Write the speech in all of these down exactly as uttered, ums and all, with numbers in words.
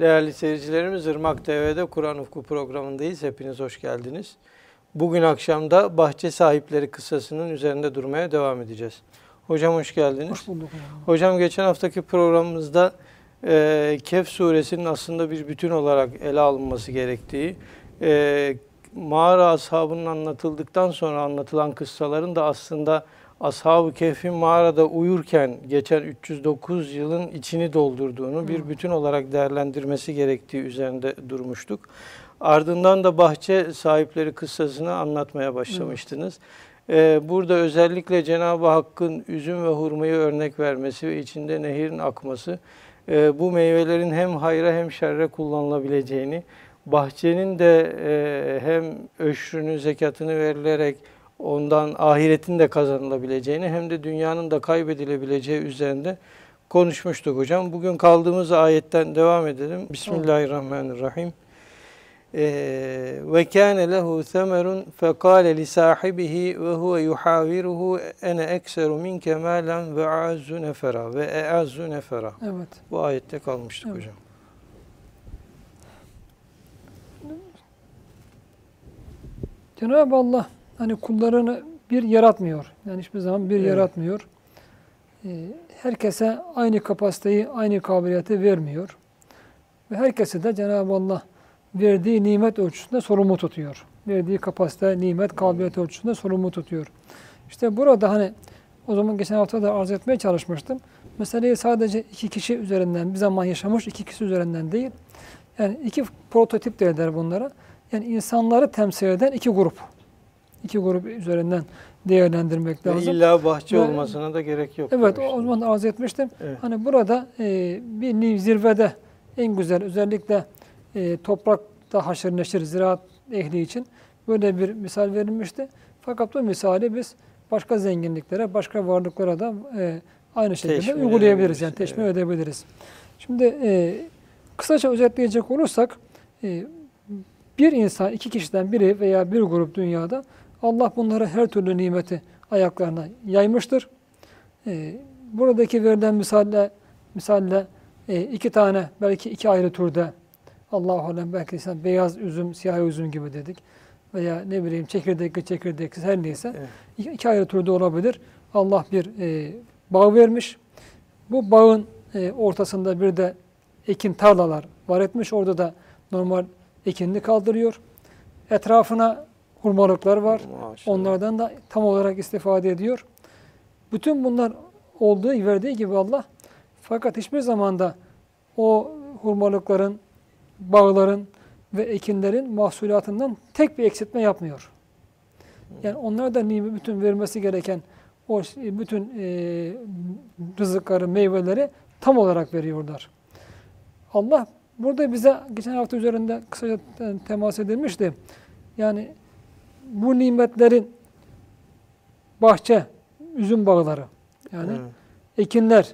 Değerli seyircilerimiz, Irmak T V'de Kur'an Ufku programındayız. Hepiniz hoş geldiniz. Bugün akşamda Bahçe Sahipleri kıssasının üzerinde durmaya devam edeceğiz. Hocam hoş geldiniz. Hoş bulduk hocam. Hocam geçen haftaki programımızda e, Kehf suresinin aslında bir bütün olarak ele alınması gerektiği, e, mağara ashabının anlatıldıktan sonra anlatılan kıssaların da aslında Ashab-ı Kehf'in mağarada uyurken geçen üç yüz dokuz yılın içini doldurduğunu bir bütün olarak değerlendirmesi gerektiği üzerinde durmuştuk. Ardından da bahçe sahipleri kıssasını anlatmaya başlamıştınız. Ee, burada özellikle Cenab-ı Hakk'ın üzüm ve hurmayı örnek vermesi ve içinde nehirin akması, e, bu meyvelerin hem hayra hem şerre kullanılabileceğini, bahçenin de e, hem öşrünü, zekatını verilerek ondan ahiretin de kazanılabileceğini hem de dünyanın da kaybedilebileceği üzerinde konuşmuştuk hocam. Bugün kaldığımız ayetten devam edelim. Bismillahirrahmanirrahim. Ve kâne lehu semerun fekâle li sahibihi ve huve yuhaviruhu ene ekseru minke mâlen ve azzu nefera ve eazzu nefera. Evet. Bu ayette kalmıştık evet. hocam. Cenab-ı Allah hani kullarını bir yaratmıyor. Yani hiçbir zaman bir evet. yaratmıyor. Ee, herkese aynı kapasiteyi, aynı kabiliyeti vermiyor. Ve herkese de Cenab-ı Allah verdiği nimet ölçüsünde sorumlu tutuyor. Verdiği kapasite, nimet, kabiliyet ölçüsünde sorumlu tutuyor. İşte burada hani o zaman geçen hafta da arz etmeye çalışmıştım. Meseleyi sadece iki kişi üzerinden, bir zaman yaşamış iki kişi üzerinden değil. Yani iki prototip derler bunlara. Yani insanları temsil eden iki grup. İki grup üzerinden değerlendirmek ve lazım. İlla bahçe ve, olmasına da gerek yok. Evet, demiştim. O zaman arz etmiştim. Evet. Hani burada e, bir zirvede en güzel, özellikle e, toprakta haşır neşir ziraat ehli için böyle bir misal verilmişti. Fakat bu misali biz başka zenginliklere, başka varlıklara da e, aynı şekilde teşmil uygulayabiliriz. Yani teşmil evet. edebiliriz. Şimdi e, kısaca özetleyecek olursak, e, bir insan, iki kişiden biri veya bir grup dünyada Allah bunlara her türlü nimeti ayaklarına yaymıştır. Ee, buradaki verilen misalle, misalle e, iki tane, belki iki ayrı türde, Allah-u alem belki insan beyaz üzüm, siyah üzüm gibi dedik veya ne bileyim çekirdekli, çekirdeksiz her neyse evet. iki, iki ayrı türde olabilir. Allah bir e, bağ vermiş. Bu bağın e, ortasında bir de ekin tarlalar var etmiş. Orada da normal ekinini kaldırıyor. Etrafına hurmalıklar var. Maşallah. Onlardan da tam olarak istifade ediyor. Bütün bunlar olduğu, verdiği gibi Allah. Fakat hiçbir zamanda o hurmalıkların, bağların ve ekinlerin mahsulatından tek bir eksiltme yapmıyor. Yani onlar da bütün vermesi gereken o bütün e, rızıkları, meyveleri tam olarak veriyorlar. Allah burada bize geçen hafta üzerinde kısaca temas edilmişti. Yani bu nimetlerin bahçe, üzüm bağları, yani evet. ekinler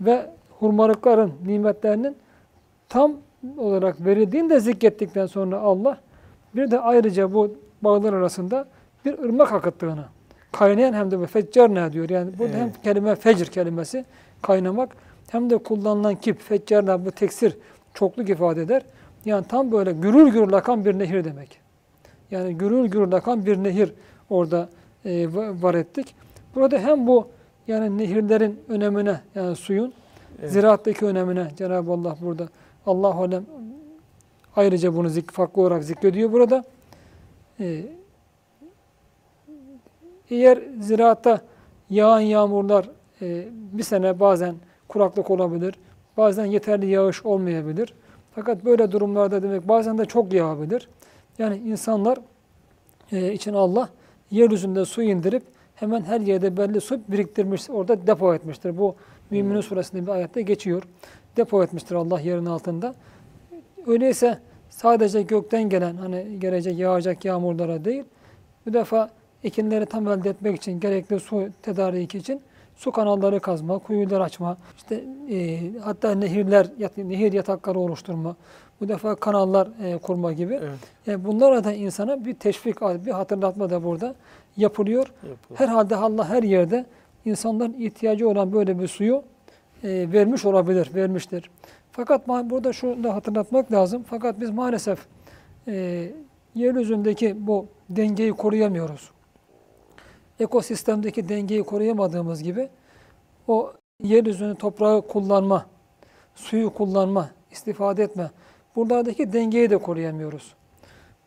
ve hurmalıkların nimetlerinin tam olarak verildiğini de zikrettikten sonra Allah bir de ayrıca bu bağlar arasında bir ırmak akıttığını, kaynayan hem de feccerna diyor. Yani burada evet. hem kelime fecr kelimesi kaynamak hem de kullanılan kip feccerna bu teksir çokluk ifade eder. Yani tam böyle gürül gürül akan bir nehir demek. Yani gürül gürül akan bir nehir orada e, var ettik. Burada hem bu yani nehirlerin önemine, yani suyun evet. ziraattaki önemine Cenab-ı Allah burada Allah-u alem ayrıca bunu zik, farklı olarak zikrediyor burada. E, eğer ziraatta yağan yağmurlar e, bir sene bazen kuraklık olabilir. Bazen yeterli yağış olmayabilir. Fakat böyle durumlarda demek bazen de çok yağabilir. Yani insanlar e, için Allah yeryüzünde su indirip hemen her yerde belli su biriktirmiş, orada depo etmiştir. Bu Mü'minin Suresi'nde bir ayette geçiyor. Depo etmiştir Allah yerin altında. Öyleyse sadece gökten gelen, hani gelecek yağacak yağmurlara değil, bu defa ekinleri tam elde etmek için, gerekli su tedariki için su kanalları kazma, kuyular açma, işte e, hatta nehirler, yat, nehir yatakları oluşturma, bu defa kanallar e, kurma gibi. Evet. E, bunlara da insana bir teşvik, bir hatırlatma da burada yapılıyor. Yapılıyor. Herhalde Allah her yerde insanların ihtiyacı olan böyle bir suyu e, vermiş olabilir, vermiştir. Fakat burada şunu da hatırlatmak lazım. Fakat biz maalesef e, yeryüzündeki bu dengeyi koruyamıyoruz. Ekosistemdeki dengeyi koruyamadığımız gibi o yeryüzünü, toprağı kullanma, suyu kullanma, istifade etme, bunlardaki dengeyi de koruyamıyoruz.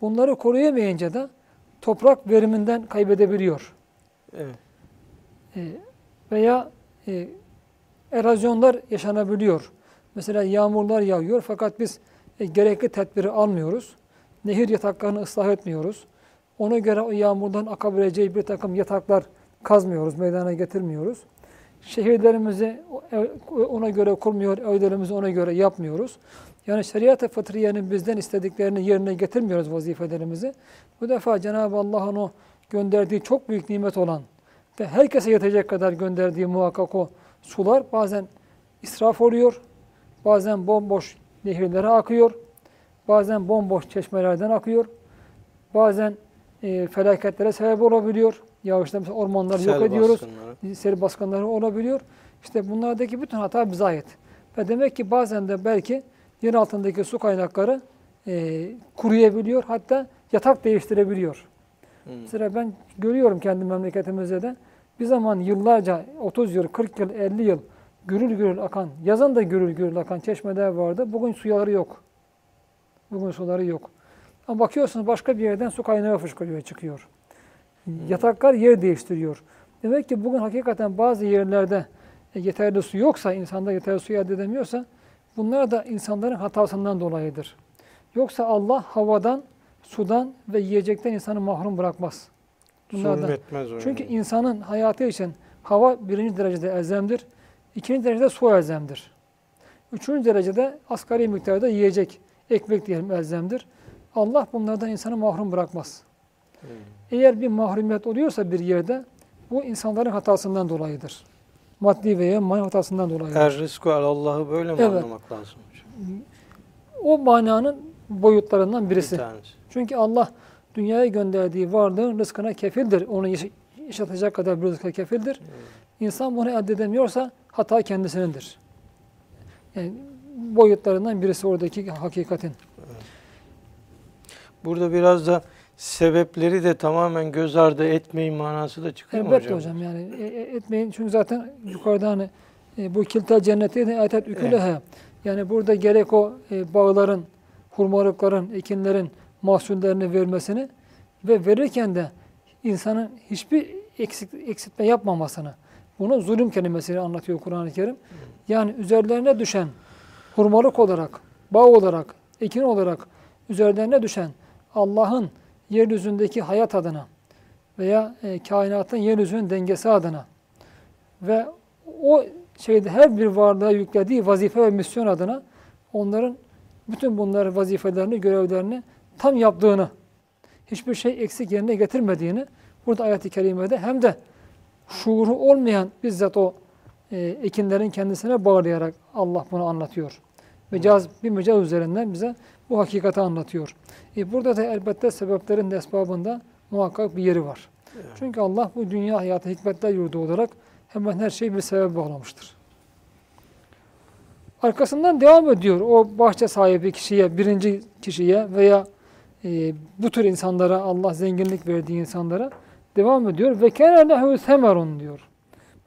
Bunları koruyamayınca da toprak veriminden kaybedebiliyor. Evet. E, veya e, erozyonlar yaşanabiliyor. Mesela yağmurlar yağıyor fakat biz e, gerekli tedbiri almıyoruz. Nehir yataklarını ıslah etmiyoruz. Ona göre o yağmurdan akabileceği bir takım yataklar kazmıyoruz, meydana getirmiyoruz. Şehirlerimizi ona göre kurmuyor, evlerimizi ona göre yapmıyoruz. Yani şeriat-ı fıtriyenin bizden istediklerini yerine getirmiyoruz, vazifelerimizi. Bu defa Cenab-ı Allah'ın o gönderdiği çok büyük nimet olan ve herkese yetecek kadar gönderdiği muhakkak o sular bazen israf oluyor, bazen bomboş nehirlere akıyor, bazen bomboş çeşmelerden akıyor, bazen e, felaketlere sebep olabiliyor. Yağışta mesela ormanları sel yok ediyoruz, sel baskınları olabiliyor. İşte bunlardaki bütün hata bize ait. Ve demek ki bazen de belki yer altındaki su kaynakları e, kuruyabiliyor, hatta yatak değiştirebiliyor. Hmm. Mesela ben görüyorum kendi memleketimizde de, bir zaman yıllarca otuz yıl, kırk yıl, elli yıl gürül gürül akan, yazın da gürül gürül akan çeşmeler vardı. Bugün suları yok. Bugün suları yok. Ama bakıyorsunuz başka bir yerden su kaynağı fışkırıyor, çıkıyor. Hmm. Yataklar yer değiştiriyor. Demek ki bugün hakikaten bazı yerlerde yeterli su yoksa, insanda yeterli su elde edemiyorsa, bunlar da insanların hatasından dolayıdır. Yoksa Allah havadan, sudan ve yiyecekten insanı mahrum bırakmaz. Bunlardan. Çünkü insanın hayatı için hava birinci derecede elzemdir, ikinci derecede su elzemdir. Üçüncü derecede asgari miktarda yiyecek, ekmek diyelim elzemdir. Allah bunlardan insanı mahrum bırakmaz. Hmm. Eğer bir mahrumiyet oluyorsa bir yerde, bu insanların hatasından dolayıdır. Maddi veya manevi hatasından dolayıdır. Er risku alallahı böyle mi evet. anlamak lazım? O mananın boyutlarından birisi. Bir Çünkü Allah dünyaya gönderdiği varlığın rızkına kefildir. Onu yaşatacak kadar bir rızka kefildir. Hmm. İnsan bunu elde edemiyorsa hata kendisinindir. Yani boyutlarından birisi oradaki hakikatin. Evet. Burada biraz da sebepleri de tamamen göz ardı etmeyin manası da çıkıyor evet mu hocam? hocam yani etmeyin çünkü zaten yukarıda hani bu kiltel cenneti de etet ükülehe. Yani burada gerek o bağların, hurmalıkların, ekinlerin mahsullerini vermesini ve verirken de insanın hiçbir eksik, eksiltme yapmamasını. Bunu zulüm kelimesiyle anlatıyor Kur'an-ı Kerim. Yani üzerlerine düşen hurmalık olarak, bağ olarak, ekin olarak üzerlerine düşen Allah'ın yeryüzündeki hayat adına veya e, kainatın yeryüzünün dengesi adına ve o şeyde her bir varlığa yüklediği vazife ve misyon adına onların bütün bunları vazifelerini, görevlerini tam yaptığını, hiçbir şey eksik yerine getirmediğini burada ayet-i kerimede hem de şuuru olmayan bizzat o e, ekinlerin kendisine bağlayarak Allah bunu anlatıyor. Mecaz, bir mecaz üzerinden bize bu hakikati anlatıyor. E burada da elbette sebeplerin de esbabında muhakkak bir yeri var. Evet. Çünkü Allah bu dünya hayatı hikmetler yurdu olarak hemen her şeyi bir sebebe bağlamıştır. Arkasından devam ediyor o bahçe sahibi kişiye, birinci kişiye veya e, bu tür insanlara, Allah zenginlik verdiği insanlara devam ediyor. Ve كَرَلَهُ ثَمَرٌ diyor.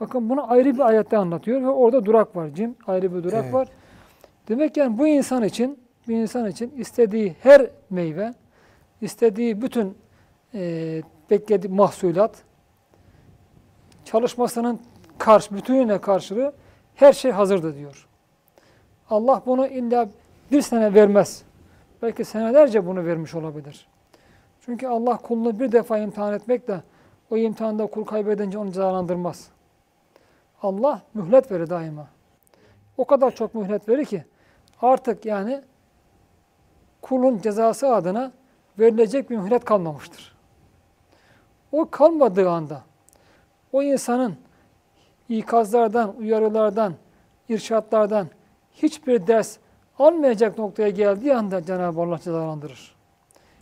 Bakın bunu ayrı bir ayette anlatıyor ve orada durak var. Cim, ayrı bir durak evet. var. Demek yani bu insan için, bir insan için istediği her meyve, istediği bütün e, beklediği mahsulat, çalışmasının karşı, bütününe karşılığı her şey hazırdır diyor. Allah bunu illa bir sene vermez. Belki senelerce bunu vermiş olabilir. Çünkü Allah kulunu bir defa imtihan etmekle o imtihanda kul kaybedince onu cezalandırmaz. Allah mühlet verir daima. O kadar çok mühlet verir ki artık yani kulun cezası adına verilecek bir mühlet kalmamıştır. O kalmadığı anda o insanın ikazlardan, uyarılardan, irşatlardan hiçbir ders almayacak noktaya geldiği anda Cenab-ı Allah cezalandırır.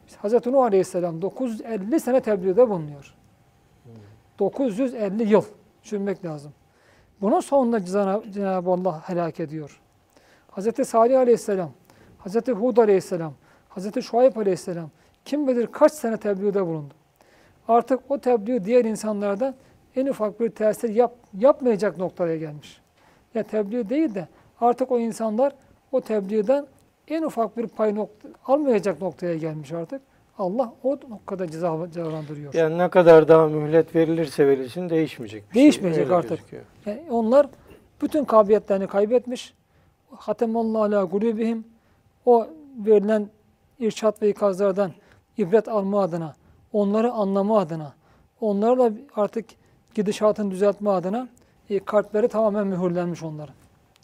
İşte Hazreti Nuh Aleyhisselam dokuz yüz elli sene tebliğde bulunuyor. dokuz yüz elli yıl düşünmek lazım. Bunun sonunda Cenab-ı Allah helak ediyor. Hazreti Salih Aleyhisselam, Hazreti Hud Aleyhisselam, Hazreti Şuayb Aleyhisselam kim bilir kaç sene tebliğde bulundu. Artık o tebliğ diğer insanlarda en ufak bir tesir yap, yapmayacak noktaya gelmiş. Ya tebliğ değil de artık o insanlar o tebliğden en ufak bir pay nokta, almayacak noktaya gelmiş artık. Allah o noktada cezalandırıyor. Yani ne kadar daha mühlet verilirse verilsin değişmeyecek. Bir değişmeyecek şey, artık. Yani onlar bütün kabiliyetlerini kaybetmiş. Hatemallahu ala kulubihim. O verilen irşat ve ikazlardan ibret alma adına, onları anlama adına, onlarla artık gidişatını düzeltme adına e, kalpleri tamamen mühürlenmiş onların.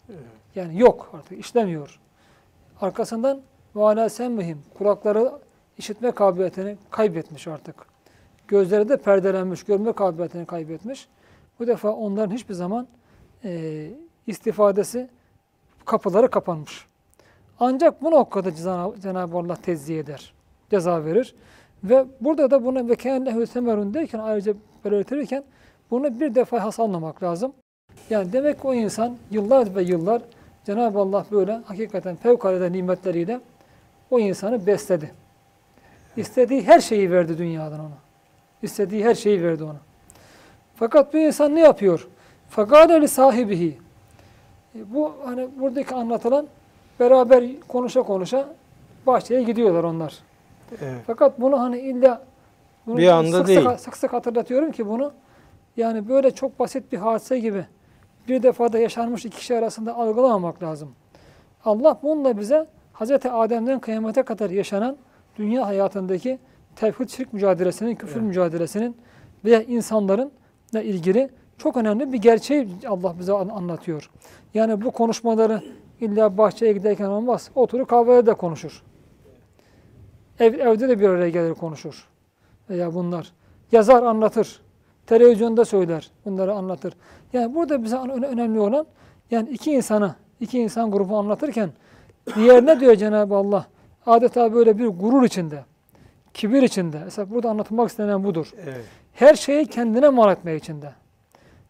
Evet. Yani yok artık, işlemiyor. Arkasından ve alâ sem'ihim, kulakları işitme kabiliyetini kaybetmiş artık. Gözleri de perdelenmiş, görme kabiliyetini kaybetmiş. Bu defa onların hiçbir zaman e, istifadesi, kapıları kapanmış. Ancak bu noktada Cenab-ı Allah tezziye eder, ceza verir. Ve burada da buna vekânnehü semerun derken, ayrıca belirtirirken bunu bir defa has anlamak lazım. Yani demek ki o insan yıllar ve yıllar Cenab-ı Allah böyle hakikaten fevkalade nimetleriyle o insanı besledi. İstediği her şeyi verdi dünyadan ona. İstediği her şeyi verdi ona. Fakat bu insan ne yapıyor? فَقَالَ لِسَاهِبِهِ Bu hani buradaki anlatılan beraber konuşa konuşa bahçeye gidiyorlar onlar. Evet. Fakat bunu hani illa bunu bir anda sık, değil. Sık, sık sık hatırlatıyorum ki bunu yani böyle çok basit bir hadise gibi bir defada yaşanmış iki kişi arasında algılamamak lazım. Allah bununla bize Hazreti Adem'den kıyamete kadar yaşanan dünya hayatındaki tevhid şirk mücadelesinin, küfür evet. mücadelesinin veya insanlarınla ilgili çok önemli bir gerçeği Allah bize anlatıyor. Yani bu konuşmaları illa bahçeye giderken olmaz. Oturur kahvede de konuşur. Ev, evde de bir araya gelir konuşur. Veya bunlar. Yazar anlatır. Televizyonda söyler. Bunları anlatır. Yani burada bize önemli olan yani iki insana, iki insan grubu anlatırken diğerine diyor Cenab-ı Allah adeta böyle bir gurur içinde, kibir içinde. Mesela burada anlatılmak istenen budur. Evet. Her şeyi kendine mal etme içinde.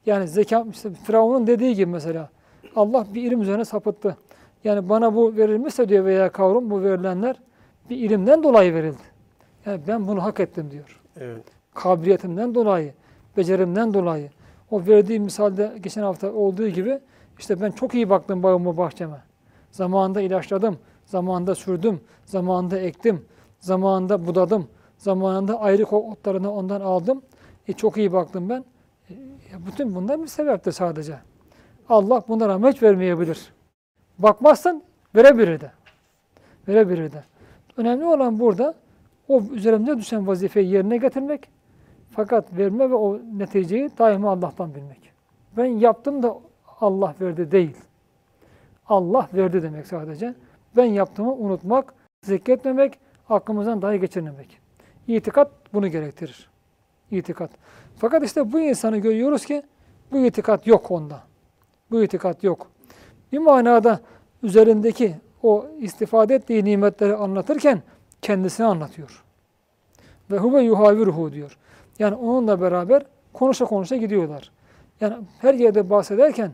Yani zeka, işte Firavun'un dediği gibi mesela Allah bir ilim üzerine sapıttı. Yani bana bu verilmişse diyor veya kavrum bu verilenler bir ilimden dolayı verildi. Yani ben bunu hak ettim diyor. Evet. Kabiliyetimden dolayı, becerimden dolayı. O verdiği misalde geçen hafta olduğu gibi işte ben çok iyi baktım bağıma bahçeme. Zamanında ilaçladım, zamanında sürdüm, zamanında ektim, zamanında budadım, zamanında ayrık otlarını ondan aldım. E, çok iyi baktım ben. Ya bütün bunlar bir sebeptir sadece. Allah buna rahmet vermeyebilir. Bakmazsan verebilir de. Verebilir de. Önemli olan burada o üzerimde düşen vazifeyi yerine getirmek. Fakat verme ve o neticeyi daima Allah'tan bilmek. Ben yaptım da Allah verdi değil. Allah verdi demek sadece. Ben yaptığımı unutmak, zikretmemek, aklımızdan dahi geçirmemek. İtikat bunu gerektirir. İtikat. Fakat işte bu insanı görüyoruz ki bu itikat yok onda. Bu itikat yok. Bir manada üzerindeki o istifade ettiği nimetleri anlatırken kendisini anlatıyor. Ve huve yuhaviruhu diyor. Yani onunla beraber konuşa konuşa gidiyorlar. Yani her yerde bahsederken,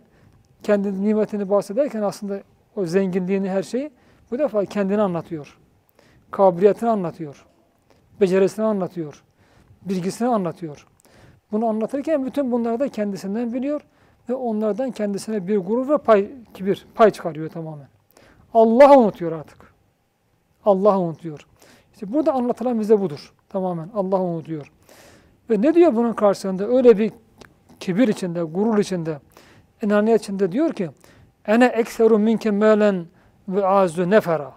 kendi nimetini bahsederken aslında o zenginliğini, her şeyi bu defa kendini anlatıyor. Kabiliyetini anlatıyor. Becerisini anlatıyor. Bilgisini anlatıyor. Bunu anlatırken bütün bunları da kendisinden biliyor ve onlardan kendisine bir gurur ve pay, kibir, pay çıkarıyor tamamen. Allah'ı unutuyor artık. Allah'ı unutuyor. İşte burada anlatılan bize budur. Tamamen Allah'ı unutuyor. Ve ne diyor bunun karşısında? Öyle bir kibir içinde, gurur içinde, enaniyet içinde diyor ki ene ekseru minke melen ve azu nefera.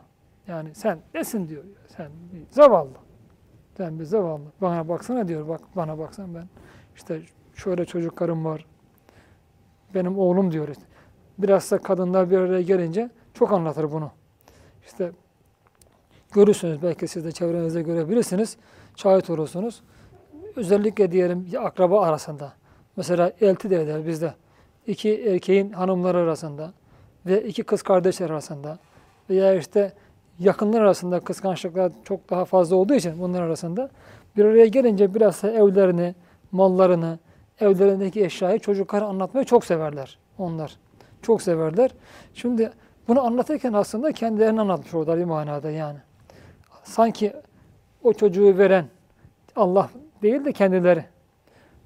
Yani sen nesin diyor. Sen bir zavallı. Sen bir zavallı. Bana baksana diyor. Bak bana baksana ben. İşte şöyle çocuklarım var. Benim oğlum diyor işte. Biraz da kadınlar bir araya gelince çok anlatır bunu. İşte görürsünüz, belki siz de çevrenizde görebilirsiniz, şahit olursunuz. Özellikle diyelim akraba arasında. Mesela elti de eder bizde. İki erkeğin hanımları arasında ve iki kız kardeşler arasında veya işte yakınlar arasında kıskançlıklar çok daha fazla olduğu için bunlar arasında bir araya gelince biraz da evlerini, mallarını, evlerindeki eşyayı çocuklara anlatmayı çok severler onlar. Çok severler. Şimdi Bunu anlatırken aslında kendilerini anlatmış orada bir manada yani. Sanki o çocuğu veren Allah değil de kendileri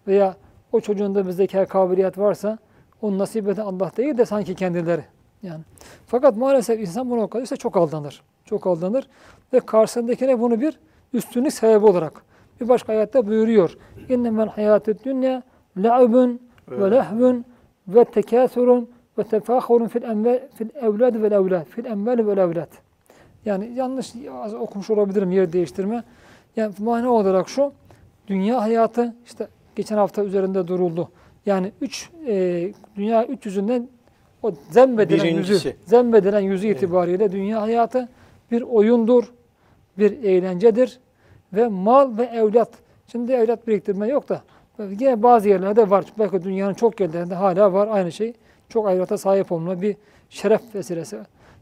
veya o çocuğunda bizdeki kabiliyet varsa onu nasip eden Allah değil de sanki kendileri yani. Fakat maalesef insan bunu okuduysa çok aldanır. Çok aldanır ve karşısındakine bunu bir üstünlük sebebi olarak bir başka ayette buyuruyor. İnnemel hayatü'd dünya la'bun ve lehvun ve tekâsurun ve tefâhurun fil evlâd vel evlâd fil emmâl vel evlâd. Yani yanlış okumuş olabilirim yer değiştirme. Yani mana olarak şu, dünya hayatı işte geçen hafta üzerinde duruldu. Yani üç e, dünya üç yüzünden o zembedilen yüzü, zembedilen yüzü itibariyle evet. Dünya hayatı bir oyundur, bir eğlencedir ve mal ve evlat. Şimdi evlat biriktirme yok da yine bazı yerlerde var. Belki dünyanın çok yerlerinde hala var aynı şey. Çok evlata sahip olma bir şeref vesilesi.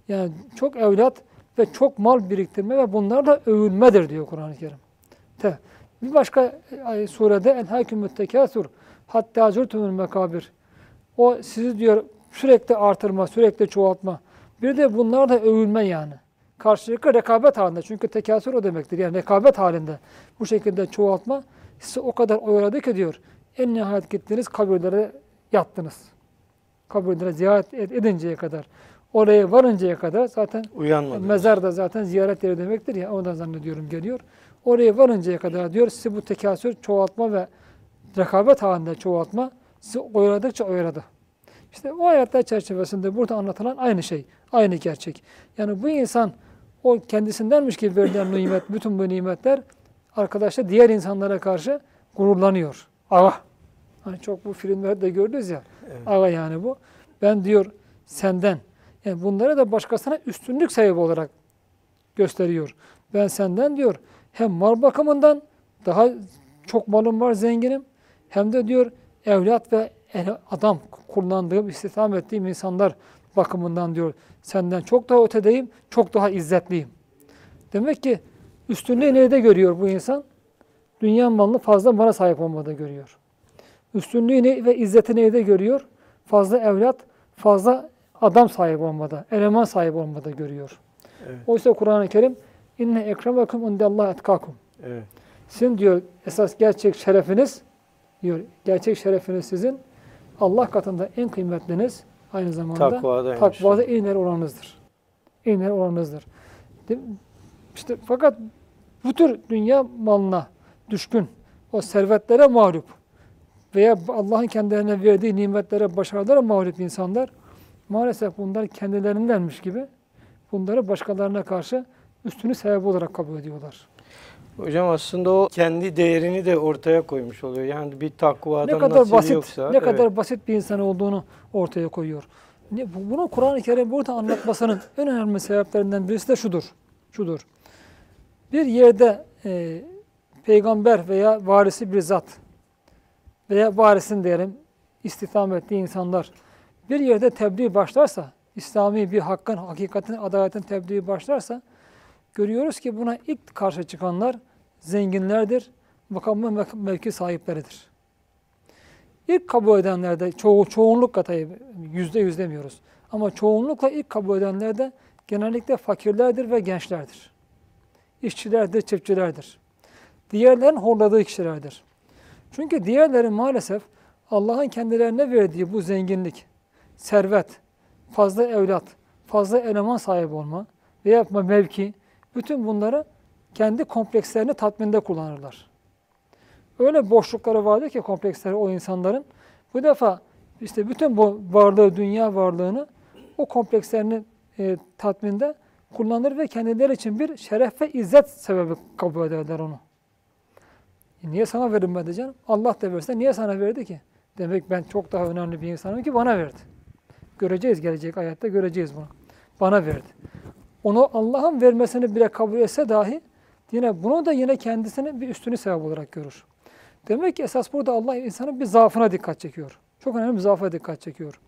Yani çok evlat ve çok mal biriktirme ve bunlar da övülmedir diyor Kur'an-ı Kerim. Te. Bir başka surede el-hakimut tekâsur hatta zurtumul mekabir. O sizi diyor sürekli artırma, sürekli çoğaltma. Bir de bunlar da övülme yani. Karşılıklı rekabet halinde. Çünkü tekâsür o demektir. Yani rekabet halinde bu şekilde çoğaltma sizi o kadar oyaladı ki diyor. En nihayet gittiniz kabirlere yattınız. Kabirlere ziyaret edinceye kadar. Oraya varıncaya kadar zaten uyanmadı. Mezar da zaten ziyaret yeri demektir ya. Ondan zannediyorum geliyor. Oraya varıncaya kadar diyor sizi bu tekâsür çoğaltma ve rekabet halinde çoğaltma sizi oyaladıkça oyaladı. İşte o hayatlar çerçevesinde burada anlatılan aynı şey, aynı gerçek. Yani bu insan o kendisindenmiş gibi verilen nimet, bütün bu nimetler arkadaşlar diğer insanlara karşı gururlanıyor. Ağa. Hani çok bu filmlerde de gördünüz ya. Evet. Ağa yani bu. Ben diyor senden. Yani bunlara da başkasına üstünlük sebebi olarak gösteriyor. Ben senden diyor hem mal bakımından daha çok malım var zenginim hem de diyor evlat ve adam kullandığım, istihdam ettiğim insanlar bakımından diyor senden çok daha ötedeyim, çok daha izzetliyim. Demek ki üstünlüğü neyde görüyor bu insan? Dünya malını fazla bana sahip olmada görüyor. Üstünlüğü ve izzeti neyde görüyor? Fazla evlat, fazla adam sahibi olmada, eleman sahibi olmada görüyor. Evet. Oysa Kur'an-ı Kerim inne ekremekum indellahi etkakum. Evet. Sizin diyor esas gerçek şerefiniz diyor gerçek şerefiniz sizin Allah katında en kıymetliniz aynı zamanda takvada, takvada en ileri olanınızdır. En ileri olanınızdır. İşte fakat bu tür dünya malına düşkün, o servetlere mağlup veya Allah'ın kendilerine verdiği nimetlere, başarılara mağlup insanlar maalesef bunlar kendilerindenmiş gibi bunları başkalarına karşı üstünü sebebi olarak kabul ediyorlar. Hocam aslında o kendi değerini de ortaya koymuş oluyor. Yani bir takvadan ne kadar basit, yoksa, ne evet. kadar basit bir insan olduğunu ortaya koyuyor. Bunu Kur'an-ı Kerim burada anlatmasının en önemli sebeplerinden birisi de şudur. şudur. Bir yerde e, peygamber veya varisi bir zat veya varisin diyelim istihdam ettiği insanlar bir yerde tebliğ başlarsa, İslami bir hakkın, hakikatin, adaletin tebliği başlarsa görüyoruz ki buna ilk karşı çıkanlar zenginlerdir, makamlı mev mevki sahipleridir. İlk kabul edenlerde çoğu, çoğunlukla tabii yüzde yüz demiyoruz ama çoğunlukla ilk kabul edenlerde genellikle fakirlerdir ve gençlerdir. İşçilerdir, çiftçilerdir. Diğerlerin horladığı kişilerdir. Çünkü diğerleri maalesef Allah'ın kendilerine verdiği bu zenginlik, servet, fazla evlat, fazla eleman sahibi olma ve yapma mevki, bütün bunları kendi komplekslerini tatminde kullanırlar. Öyle boşlukları vardı ki kompleksleri o insanların. Bu defa işte bütün bu varlığı, dünya varlığını o komplekslerini e, tatminde kullanır ve kendileri için bir şeref ve izzet sebebi kabul ederler onu. E niye sana verilmedi canım? Allah da verse niye sana verdi ki? Demek ben çok daha önemli bir insanım ki bana verdi. Göreceğiz gelecek hayatta göreceğiz bunu. Bana verdi. Onu Allah'ın vermesini bile kabul etse dahi yine bunu da yine kendisine bir üstünü sebep olarak görür. Demek ki esas burada Allah insanın bir zaafına dikkat çekiyor. Çok önemli bir zaafına dikkat çekiyor.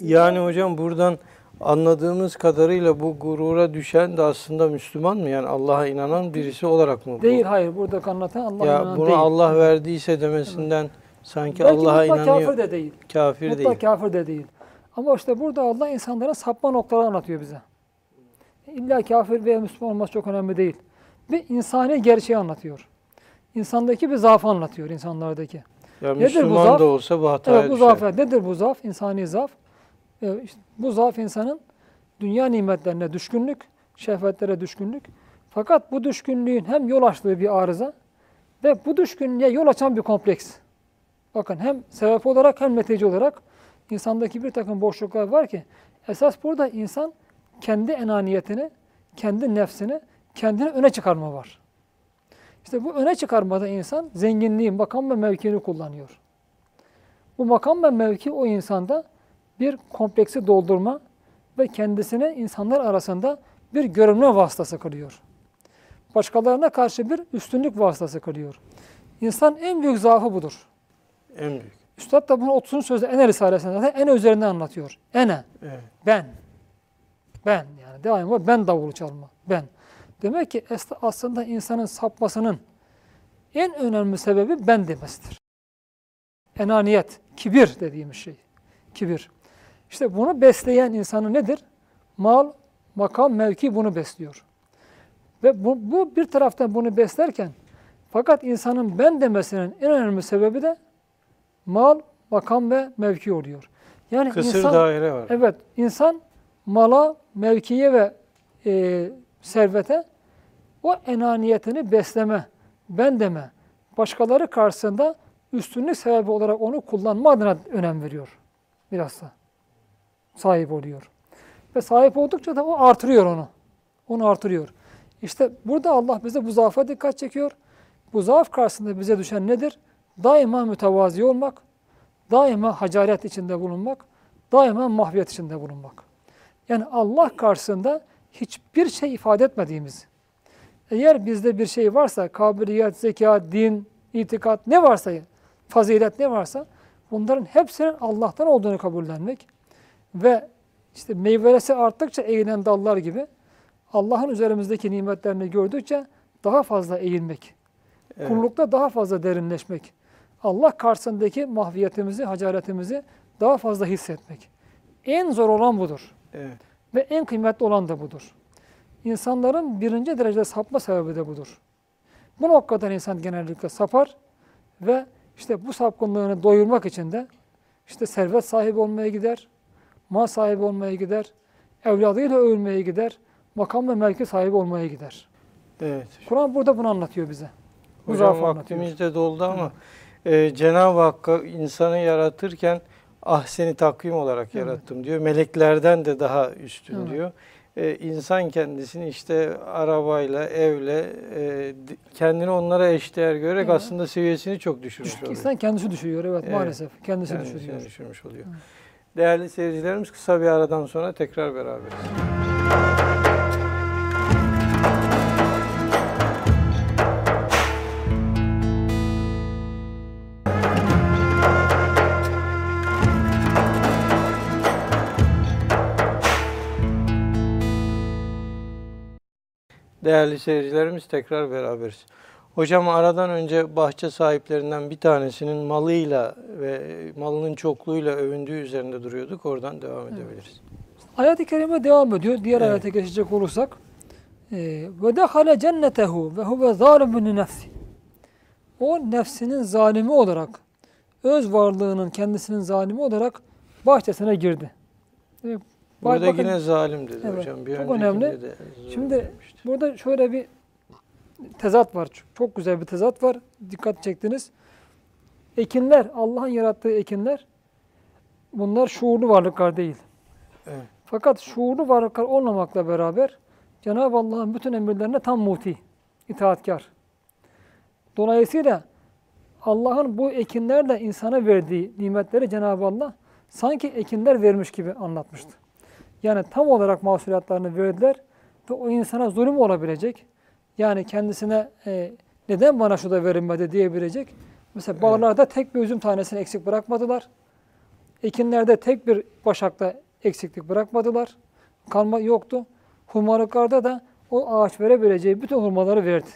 Yani hocam buradan anladığımız kadarıyla bu gurura düşen de aslında Müslüman mı? Yani Allah'a inanan birisi olarak mı? Bu? Değil, hayır. Burada anlatan Allah'a ya inanan bunu değil. Bunu Allah verdiyse demesinden evet. Sanki Allah'a inanıyor. Belki mutlak kafir de değil. Kafir mutlak değil. Kafir de değil. Ama işte burada Allah insanlara sapma noktaları anlatıyor bize. İlla kafir veya Müslüman olması çok önemli değil. Bir insani gerçeği anlatıyor. İnsandaki bir zaafı anlatıyor, insanlardaki. Ya nedir Müslüman bu zaaf? Da olsa bu hataya evet, bu düşer. Zaaf, nedir bu zaaf? İnsani zaaf. Ee, işte bu zaaf insanın dünya nimetlerine düşkünlük, şehvetlere düşkünlük. Fakat bu düşkünlüğün hem yol açtığı bir arıza ve bu düşkünlüğe yol açan bir kompleks. Bakın hem sebep olarak hem netice olarak insandaki bir takım boşluklar var ki esas burada insan kendi enaniyetini, kendi nefsini, kendini öne çıkarma var. İşte bu öne çıkarmada insan zenginliği, makam ve mevkiini kullanıyor. Bu makam ve mevki o insanda bir kompleksi doldurma ve kendisine insanlar arasında bir görünme vasıtası kılıyor. Başkalarına karşı bir üstünlük vasıtası kılıyor. İnsan en büyük zaafı budur. En büyük. Üstad da bunu otuzuncu sözde Ene Risalesi'nde zaten Ene üzerinde anlatıyor. Ene, evet. ben, ben yani devamlı ben davulu çalma, ben. Demek ki aslında insanın sapmasının en önemli sebebi ben demesidir. Enaniyet, kibir dediğimiz şey. Kibir. İşte bunu besleyen insanı nedir? Mal, makam, mevki bunu besliyor. Ve bu, bu bir taraftan bunu beslerken fakat insanın ben demesinin en önemli sebebi de mal, makam ve mevki oluyor. Yani kısır insan, daire var. Evet, insan mala, mevkiye ve e, servete o enaniyetini besleme, ben deme, başkaları karşısında üstünlük sebebi olarak onu kullanma adına önem veriyor. Bilhassa sahip oluyor. Ve sahip oldukça da o artırıyor onu. Onu artırıyor. İşte burada Allah bize bu zaafa dikkat çekiyor. Bu zaaf karşısında bize düşen nedir? Daima mütevazi olmak, daima hacaret içinde bulunmak, daima mahviyet içinde bulunmak. Yani Allah karşısında hiçbir şey ifade etmediğimiz. Eğer bizde bir şey varsa, kabiliyet, zeka, din, itikat ne varsa, fazilet ne varsa bunların hepsinin Allah'tan olduğunu kabullenmek ve işte meyvelesi arttıkça eğilen dallar gibi Allah'ın üzerimizdeki nimetlerini gördükçe daha fazla eğilmek. Evet. Kullukta daha fazla derinleşmek. Allah karşısındaki mahviyetimizi, hacaretimizi daha fazla hissetmek. En zor olan budur. Evet. Ve en kıymetli olan da budur. İnsanların birinci derecede sapma sebebi de budur. Bu noktadan insan genellikle sapar ve işte bu sapkınlığını doyurmak için de işte servet sahibi olmaya gider, mal sahibi olmaya gider, evladıyla övülmeye gider, makam ve mevki sahibi olmaya gider. Evet. Kur'an burada bunu anlatıyor bize. Hocam vaktimiz de doldu ama e, Cenab-ı Hakk'a insanı yaratırken ahseni takvim olarak yarattım evet. diyor. Meleklerden de daha üstün evet. diyor. E, insan kendisini işte arabayla, evle, e, kendini onlara eşdeğer görerek evet. aslında seviyesini çok düşürmüş Düşük oluyor. İnsan kendisi düşürüyor evet, evet. maalesef. Kendisi, kendisi düşürüyor. düşürmüş oluyor. Evet. Değerli seyircilerimiz kısa bir aradan sonra tekrar beraberiz. Değerli seyircilerimiz tekrar beraberiz. Hocam aradan önce bahçe sahiplerinden bir tanesinin malıyla ve malının çokluğuyla övündüğü üzerinde duruyorduk. Oradan devam edebiliriz. Evet. Ayet-i kerime devam ediyor. Diğer evet. ayete geçecek olursak ve dehale cennetehu ve huve zalimun nefsi. O nefsinin zalimi olarak, öz varlığının kendisinin zalimi olarak bahçesine girdi. Evet. Burada bakın, yine zalim dedi evet, hocam. Bir çok önemli. De Şimdi demişti. Burada şöyle bir tezat var. Çok güzel bir tezat var. Dikkat çektiniz. Ekinler, Allah'ın yarattığı ekinler bunlar şuurlu varlıklar değil. Evet. Fakat şuurlu varlıklar olmamakla beraber Cenab-ı Allah'ın bütün emirlerine tam muti, itaatkar. Dolayısıyla Allah'ın bu ekinlerle insana verdiği nimetleri Cenab-ı Allah sanki ekinler vermiş gibi anlatmıştı. Yani tam olarak mahsulatlarını verdiler ve o insana zulüm olabilecek. Yani kendisine e, neden bana şu da verilmedi diyebilecek. Mesela bağlarda evet. tek bir üzüm tanesini eksik bırakmadılar. Ekinlerde tek bir başakta eksiklik bırakmadılar. Kalma yoktu. Hurmalıklarda da o ağaç verebileceği bütün hurmaları verdi.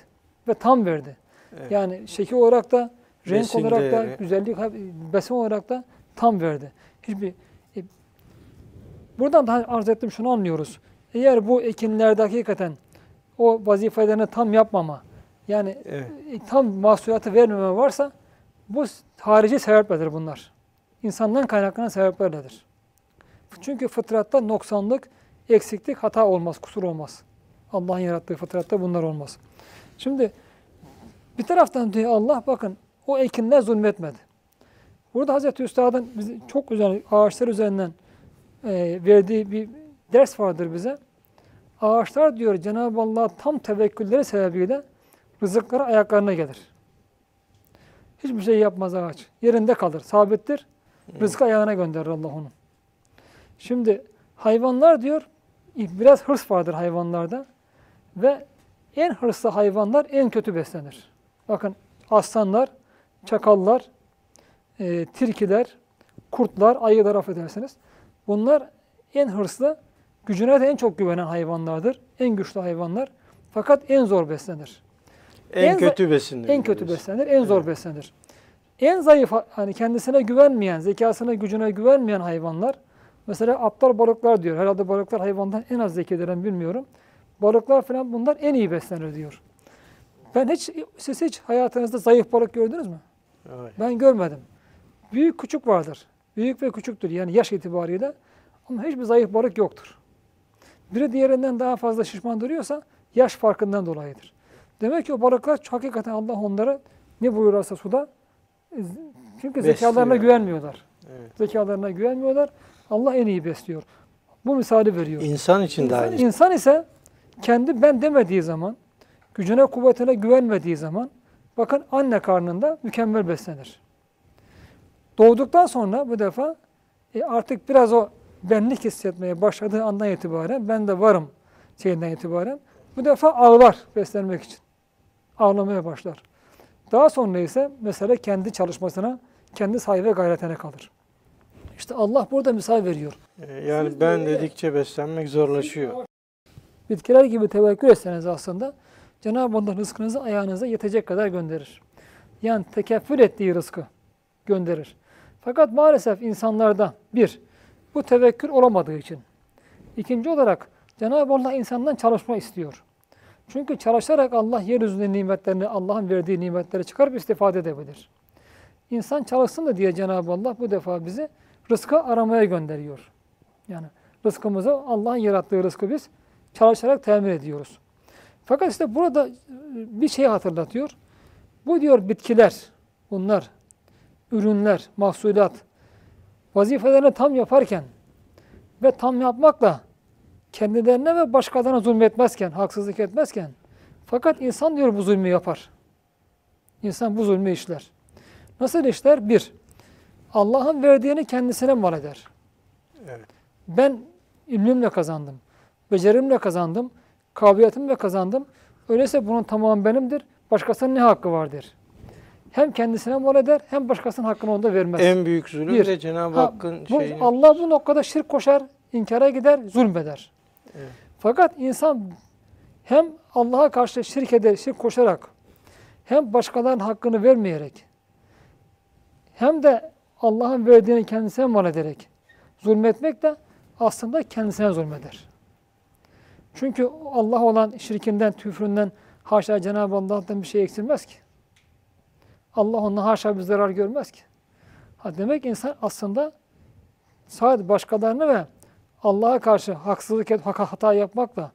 Ve tam verdi. Evet. Yani şekil olarak da, renk Besin olarak değeri. da, güzellik, besin olarak da tam verdi. Hiçbir Buradan da arz ettim, şunu anlıyoruz. Eğer bu ekinlerde hakikaten o vazifelerini tam yapmama, yani evet. tam mahsulatı vermeme varsa bu harici sebeplerdir bunlar. İnsandan kaynaklanan sebeplerdir. Çünkü fıtratta noksanlık, eksiklik, hata olmaz, kusur olmaz. Allah'ın yarattığı fıtratta bunlar olmaz. Şimdi bir taraftan diyor Allah, bakın o ekinler zulmetmedi. Burada Hazreti Üstad'ın çok güzel ağaçlar üzerinden e, verdiği bir ders vardır bize. Ağaçlar diyor Cenab-ı Allah tam tevekkülleri sebebiyle rızıkları ayaklarına gelir. Hiçbir şey yapmaz ağaç. Yerinde kalır, sabittir. Rızkı ayağına gönderir Allah onu. Şimdi hayvanlar diyor, biraz hırs vardır hayvanlarda ve en hırslı hayvanlar en kötü beslenir. Bakın aslanlar, çakallar, e, tilkiler, kurtlar, ayılar affedersiniz. Bunlar en hırslı, gücüne de en çok güvenen hayvanlardır. En güçlü hayvanlar. Fakat en zor beslenir. En, en kötü beslenir. En kötü beslenir, en zor evet. beslenir. En zayıf, hani kendisine güvenmeyen, zekasına, gücüne güvenmeyen hayvanlar, mesela aptal balıklar diyor. Herhalde balıklar hayvandan en az zekidir, bilmiyorum. Balıklar falan bunlar en iyi beslenir diyor. Ben hiç, siz hiç hayatınızda zayıf balık gördünüz mü? Evet. Ben görmedim. Büyük küçük vardır. Büyük ve küçüktür yani yaş itibariyle. Ama hiçbir zayıf balık yoktur. Biri diğerinden daha fazla şişman duruyorsa yaş farkından dolayıdır. Demek ki o balıklar hakikaten Allah onlara ne buyurarsa suda, çünkü zekalarına güvenmiyorlar. Evet. Zekalarına güvenmiyorlar. Allah en iyi besliyor. Bu misali veriyor. İnsan için de aynı. İnsan ise kendi ben demediği zaman, gücüne kuvvetine güvenmediği zaman, bakın anne karnında mükemmel beslenir. Doğduktan sonra bu defa e, artık biraz o benlik hissetmeye başladığı andan itibaren, ben de varım şeyinden itibaren, bu defa ağlar beslenmek için. Ağlamaya başlar. Daha sonra ise mesele kendi çalışmasına, kendi sahibi ve gayretine kalır. İşte Allah burada misal veriyor. Yani siz ben de, dedikçe beslenmek zorlaşıyor. Bitkiler gibi tevekkül etseniz aslında Cenab-ı Allah rızkınızı ayağınıza yetecek kadar gönderir. Yani tekeffül ettiği rızkı gönderir. Fakat maalesef insanlarda bir, bu tevekkül olamadığı için. İkinci olarak Cenab-ı Allah insandan çalışma istiyor. Çünkü çalışarak Allah yeryüzünün nimetlerini, Allah'ın verdiği nimetleri çıkarıp istifade edebilir. İnsan çalışsın da diye Cenab-ı Allah bu defa bizi rızkı aramaya gönderiyor. Yani rızkımızı, Allah'ın yarattığı rızkı biz çalışarak temin ediyoruz. Fakat işte burada bir şey hatırlatıyor. Bu diyor bitkiler, bunlar, ürünler, mahsulat, vazifelerini tam yaparken ve tam yapmakla kendilerine ve başkalarına zulmetmezken, haksızlık etmezken, fakat insan diyor bu zulmü yapar. İnsan bu zulmü işler. Nasıl işler? Bir, Allah'ın verdiğini kendisine mal eder. Evet. Ben ilmimle kazandım, becerimle kazandım, kabiliyetimle kazandım. Öyleyse bunun tamamı benimdir, başkasının ne hakkı vardır? Hem kendisine mal eder, hem başkasının hakkını onda vermez. En büyük zulüm bir, de Cenab-ı ha, Hakk'ın bu, şeyini... Allah bu noktada şirk koşar, inkara gider, zulmeder. Evet. Fakat insan hem Allah'a karşı şirk eder, şirk koşarak, hem başkalarının hakkını vermeyerek, hem de Allah'ın verdiğini kendisine mal ederek zulmetmek de aslında kendisine zulmeder. Çünkü Allah olan şirkinden, küfründen, haşa Cenab-ı Allah'tan bir şey eksilmez ki. Allah ondan haşa bir zarar görmez ki. Ha demek insan aslında sadece başkalarını ve Allah'a karşı haksızlık et, hata yapmakla,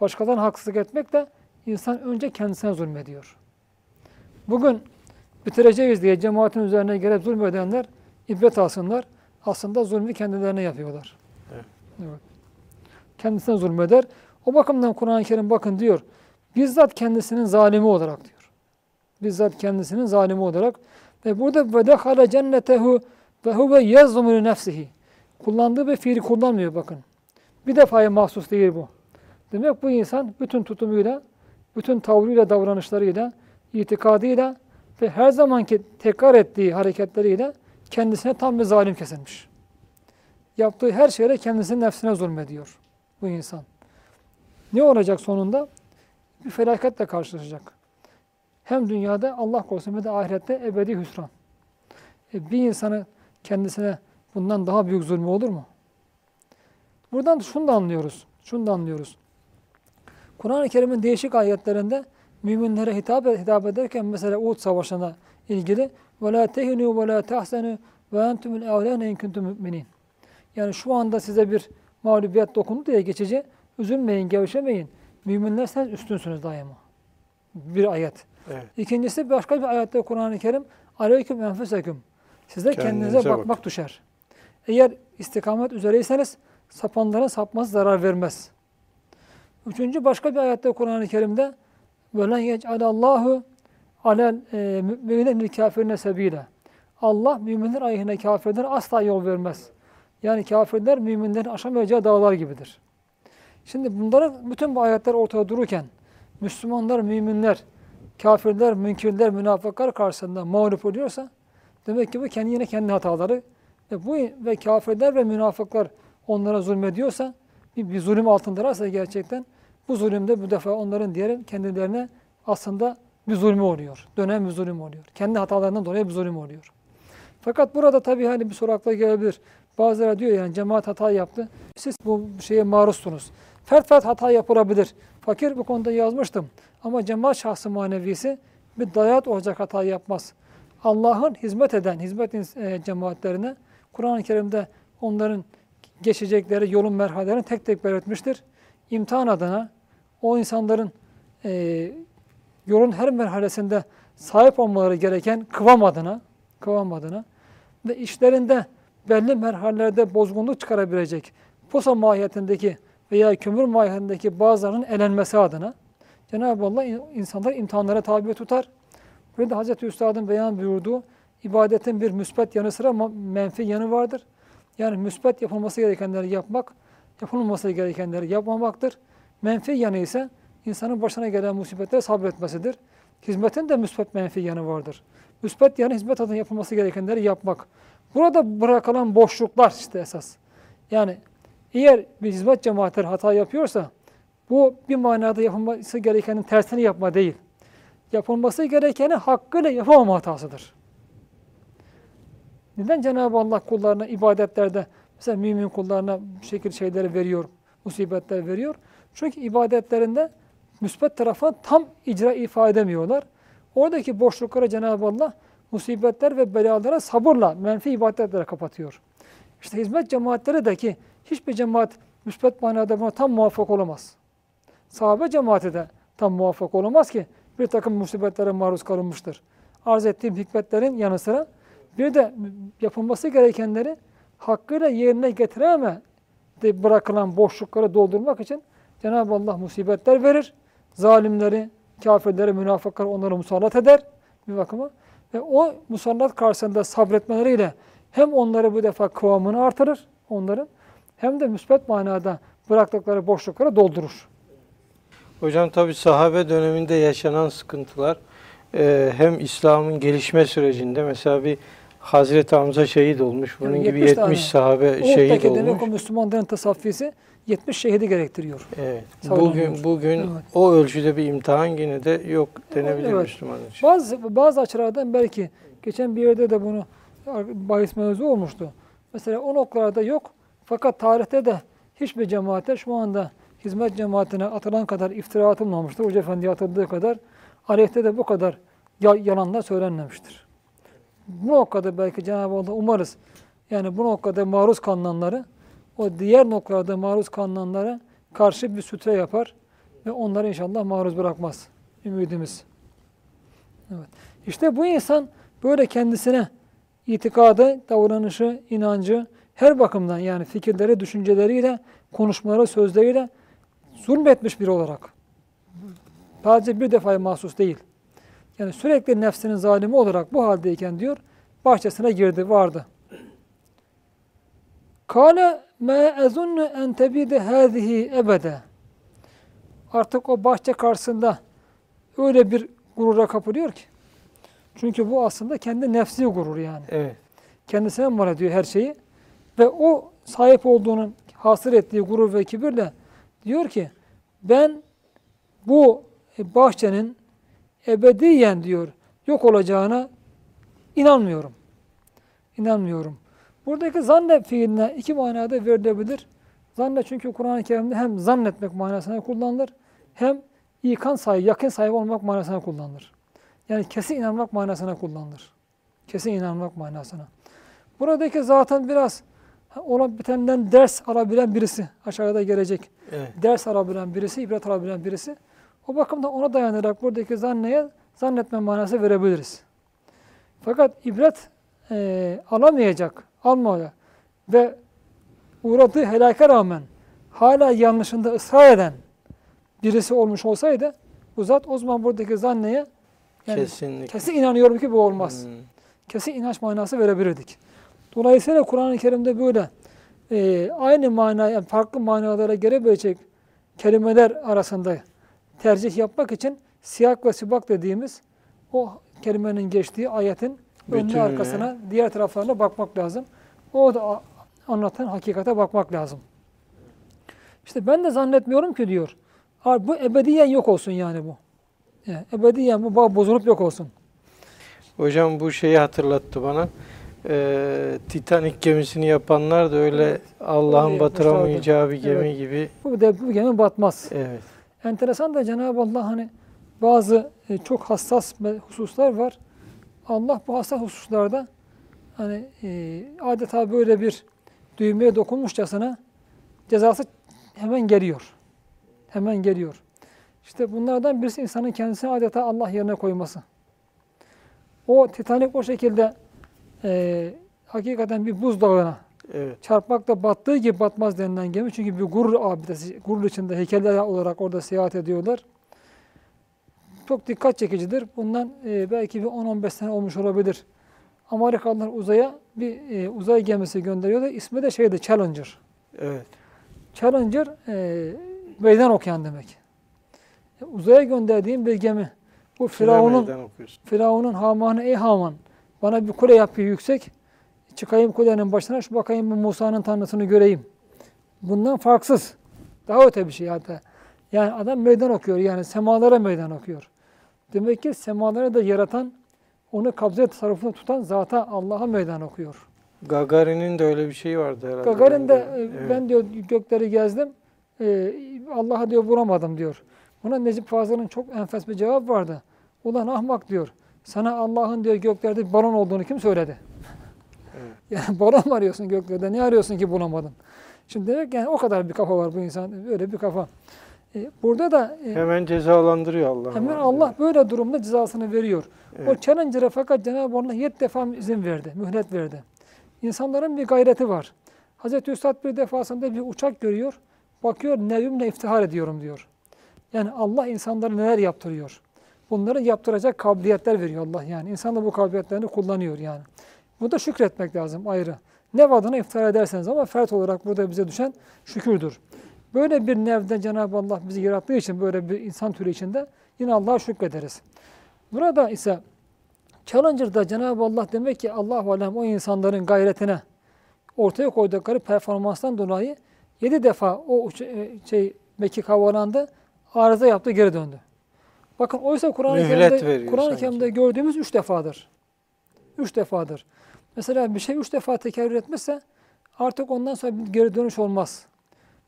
başkalarına haksızlık etmekle insan önce kendisine zulmediyor. Bugün bitireceğiz diye cemaatin üzerine gelip zulmedenler ibret alsınlar. Aslında zulmü kendilerine yapıyorlar. Evet. Evet. Kendisine zulmeder. O bakımdan Kur'an-ı Kerim bakın diyor, bizzat kendisinin zalimi olarak diyor. Bizzat kendisinin zalimi olarak. Ve burada ve dehale cennetehu ve huve yazlumu nefsihi. Kullandığı bir fiili kullanmıyor bakın. Bir defaya mahsus değil bu. Demek bu insan bütün tutumuyla, bütün tavrıyla, davranışlarıyla, itikadıyla ve her zamanki tekrar ettiği hareketleriyle kendisine tam bir zalim kesilmiş. Yaptığı her şeyle kendisinin nefsine zulmediyor bu insan. Ne olacak sonunda? Bir felaketle karşılaşacak. Hem dünyada Allah korusun ve de ahirette ebedi hüsran. E bir insanı kendisine bundan daha büyük zulmü olur mu? Buradan şunu da anlıyoruz. Şunu da anlıyoruz. Kur'an-ı Kerim'in değişik ayetlerinde müminlere hitap, hitap ederken mesela Uhud Savaşı'na ilgili وَلَا تَهِنُوا وَلَا تَحْسَنُوا وَاَنْتُمُ الْاَوْلَانَ اِنْ كُنْتُمْ مُؤْمِنِينَ. Yani şu anda size bir mağlubiyet dokundu diye geçici üzülmeyin, gevşemeyin. Müminler siz üstünsünüz daima. Bir ayet. Evet. İkincisi başka bir ayette Kur'an-ı Kerim aleyküm enfüseküm. Size kendinize, kendinize bakmak bak. düşer. Eğer istikamet üzereyseniz sapanların sapması zarar vermez. Üçüncü başka bir ayette Kur'an-ı Kerim'de وَلَنْ يَجْعَلَ اللّٰهُ عَلَى الْمُؤْمِنِينَ الْكَافِرِينَ سَب۪يلًا. Allah müminler aleyhine kafirlere asla yol vermez. Yani kafirler müminlerin aşamayacağı dağlar gibidir. Şimdi bunların bütün bu ayetler ortaya dururken Müslümanlar, müminler, kafirler, münkirler, münafıklar karşısında mağlup oluyorsa demek ki bu kendi yine kendi hataları ve bu ve kafirler ve münafıklar onlara zulmediyorsa bir, bir zulüm altındırsa gerçekten bu zulümde bu defa onların diğer kendilerine aslında bir zulmü oluyor. Dönem bir zulüm oluyor. Kendi hatalarından dolayı bir zulüm oluyor. Fakat burada tabii hani bir soru akla gelebilir. Bazıları diyor yani cemaat hata yaptı. Siz bu şeye maruzsunuz. Fert fert hata yapılabilir. Fakir bu konuda yazmıştım. Ama cemaat şahsı manevisi bir dayat olacak hata yapmaz. Allah'ın hizmet eden, hizmet cemaatlerine Kur'an-ı Kerim'de onların geçecekleri yolun merhalelerini tek tek belirtmiştir. İmtihan adına o insanların e, yolun her merhalesinde sahip olmaları gereken kıvam adına, kıvam adına ve işlerinde belli merhalelerde bozgunluk çıkarabilecek posa mahiyetindeki veya kömür mahiyetindeki bazılarının elenmesi adına Cenab-ı Allah insanları imtihanlara tabi tutar. Burada Hazreti Üstad'ın beyan buyurduğu ibadetin bir müsbet yanı sıra menfi yanı vardır. Yani müsbet yapılması gerekenleri yapmak, yapılmaması gerekenleri yapmamaktır. Menfi yanı ise insanın başına gelen musibetlere sabretmesidir. Hizmetin de müsbet menfi yanı vardır. Müsbet yanı hizmet adına yapılması gerekenleri yapmak. Burada bırakılan boşluklar işte esas. Yani eğer bir hizmet cemaatleri hata yapıyorsa bu bir manada yapılması gerekenin tersini yapma değil. Yapılması gerekeni hakkıyla yapamama hatasıdır. Neden Cenab-ı Allah kullarına ibadetlerde mesela mümin kullarına bu şekil şeyleri veriyor, musibetler veriyor? Çünkü ibadetlerinde müsbet tarafı tam icra ifade edemiyorlar. Oradaki boşluklara Cenab-ı Allah musibetler ve belalara sabırla, menfi ibadetlere kapatıyor. İşte hizmet cemaatleri de ki hiçbir cemaat müsbet manada buna tam muvaffak olamaz. Sahabe cemaati de tam muvaffak olamaz ki bir takım musibetlere maruz kalınmıştır. Arz ettiğim hikmetlerin yanı sıra bir de yapılması gerekenleri hakkıyla yerine getireme de bırakılan boşlukları doldurmak için Cenab-ı Allah musibetler verir. Zalimleri, kafirleri, münafıkları onları musallat eder bir bakıma. Ve o musallat karşısında sabretmeleriyle hem onları bu defa kıvamını artırır onların hem de müsbet manada bıraktıkları boşlukları doldurur. Hocam tabi sahabe döneminde yaşanan sıkıntılar e, hem İslam'ın gelişme sürecinde mesela bir Hazreti Hamza şehit olmuş, bunun yani gibi yetmiş tane. Sahabe Uğut'taki şehit olmuş. Demek o Müslümanların tasaffisi yetmiş şehidi gerektiriyor. Evet. Bugün, bugün evet. O ölçüde bir imtihan yine de yok denebilir evet. Müslüman için. Bazı, bazı açılardan belki geçen bir yerde de bunu bahis mevzu olmuştu. Mesela o noktalarda yok fakat tarihte de hiçbir cemaate şu anda hizmet cemaatine atılan kadar iftira atılmamıştır. Hoca Efendi'ye atıldığı kadar aleyhte de bu kadar yalanlar söylenmemiştir. Bu noktada belki Cenab-ı Allah umarız yani bu noktada maruz kalınanları o diğer noktalarda maruz kalınanlara karşı bir sütre yapar ve onları inşallah maruz bırakmaz. Ümidimiz. Evet. İşte bu insan böyle kendisine itikadı, davranışı, inancı her bakımdan yani fikirleri, düşünceleriyle, konuşmaları, sözleriyle zulmetmiş biri olarak. Sadece bir defaya mahsus değil. Yani sürekli nefsinin zalimi olarak bu haldeyken diyor, bahçesine girdi, vardı. Kâle mâ ezunnu en tebide hâzihi ebede. Artık o bahçe karşısında öyle bir gurura kapılıyor ki. Çünkü bu aslında kendi nefsi gurur yani. Evet. Kendisine mal ediyor her şeyi. Ve o sahip olduğunun hasıl ettiği gurur ve kibirle diyor ki, ben bu bahçenin ebediyen diyor, yok olacağına inanmıyorum. İnanmıyorum. Buradaki zanne fiiline iki manada verilebilir. Zanne çünkü Kur'an-ı Kerim'de hem zannetmek manasına kullanılır, hem ikan sahibi, yakın sahibi olmak manasına kullanılır. Yani kesin inanmak manasına kullanılır. Kesin inanmak manasına. Buradaki zaten biraz olan bitenden ders alabilen birisi, aşağıda gelecek. Evet. Ders alabilen birisi, ibret alabilen birisi. O bakımdan ona dayanarak buradaki zanneye zannetme manası verebiliriz. Fakat ibret e, alamayacak, almayacak ve uğradığı helaka rağmen hala yanlışında ısrar eden birisi olmuş olsaydı, bu zat o zaman buradaki zanneye yani kesinlikle, kesin inanıyorum ki bu olmaz. Hmm. Kesin inanç manası verebilirdik. Dolayısıyla Kur'an-ı Kerim'de böyle e, aynı mana, yani farklı manalara gelebilecek kelimeler arasında tercih yapmak için siyak ve sibak dediğimiz o kelimenin geçtiği ayetin bütün önüne arkasına ya, diğer taraflarına bakmak lazım. O da anlatan hakikate bakmak lazım. İşte ben de zannetmiyorum ki diyor. Abi bu ebediyen yok olsun yani bu. Yani ebediyen bu bağ bozulup yok olsun. Hocam bu şeyi hatırlattı bana. Ee, Titanic gemisini yapanlar da öyle evet, Allah'ın batıramayacağı bir gemi evet, gibi. Bu, de, bu gemi batmaz. Evet. Enteresan da Cenab-ı Allah hani bazı e, çok hassas hususlar var. Allah bu hassas hususlarda hani e, adeta böyle bir düğmeye dokunmuşçasına cezası hemen geliyor. Hemen geliyor. İşte bunlardan birisi insanın kendisini adeta Allah yerine koyması. O Titanic o şekilde e, hakikaten bir buzdağına evet, çarpmakla battığı gibi batmaz denilen gemi. Çünkü bir gurur abidesi, gurur içinde heykeller olarak orada seyahat ediyorlar. Çok dikkat çekicidir. Bundan e, belki bir on on beş sene olmuş olabilir. Amerikalılar uzaya bir e, uzay gemisi gönderiyorlar. İsmi de şeydi, Challenger. Evet. Challenger e, meydan okuyan demek. E, uzaya gönderdiğim bir gemi. Bu Firavun'un, Firavun'un Haman'ı, ey Haman bana bir kule yap bir yüksek, çıkayım kulenin başına, şu bakayım bu Musa'nın tanrısını göreyim. Bundan farksız. Daha öte bir şey hatta. Yani adam meydan okuyor, yani semalara meydan okuyor. Demek ki semaları da yaratan, onu kabze tasarrufunu tutan zata, Allah'a meydan okuyor. Gagarin'in de öyle bir şeyi vardı herhalde. Gagarin de evet, ben diyor gökleri gezdim, Allah'a diyor vuramadım diyor. Buna Necip Fazıl'ın çok enfes bir cevap vardı. Ulan ahmak diyor, sana Allah'ın diyor göklerde bir balon olduğunu kim söyledi? Evet. Yani balon mu arıyorsun göklerde, ne arıyorsun ki bulamadın? Şimdi demek yani o kadar bir kafa var bu insan, böyle bir kafa. Burada da hemen cezalandırıyor Allah. Hemen Allah yani, böyle durumda cezasını veriyor. Evet. O Challenger'a fakat Cenab-ı Allah yedi defa izin verdi, mühlet verdi. İnsanların bir gayreti var. Hazreti Üstad bir defasında bir uçak görüyor, bakıyor nevimle iftihar ediyorum diyor. Yani Allah insanlara neler yaptırıyor. Bunları yaptıracak kabiliyetler veriyor Allah yani. İnsan da bu kabiliyetlerini kullanıyor yani. Bu da şükretmek lazım ayrı. Nev adına iftihar ederseniz ama fert olarak burada bize düşen şükürdür. Böyle bir nevden Cenab-ı Allah bizi yarattığı için, böyle bir insan türü içinde yine Allah'a şükrederiz. Burada ise Challenger'da Cenab-ı Allah demek ki Allah-u alem o insanların gayretine ortaya koydukları performanstan dolayı yedi defa o şey mekik havalandı, arıza yaptı, geri döndü. Bakın oysa Kur'an-ı Kerim'de, Kur'an-ı Kerim'de gördüğümüz üç defadır. Üç defadır. Mesela bir şey üç defa tekerrür etmişse artık ondan sonra bir geri dönüş olmaz.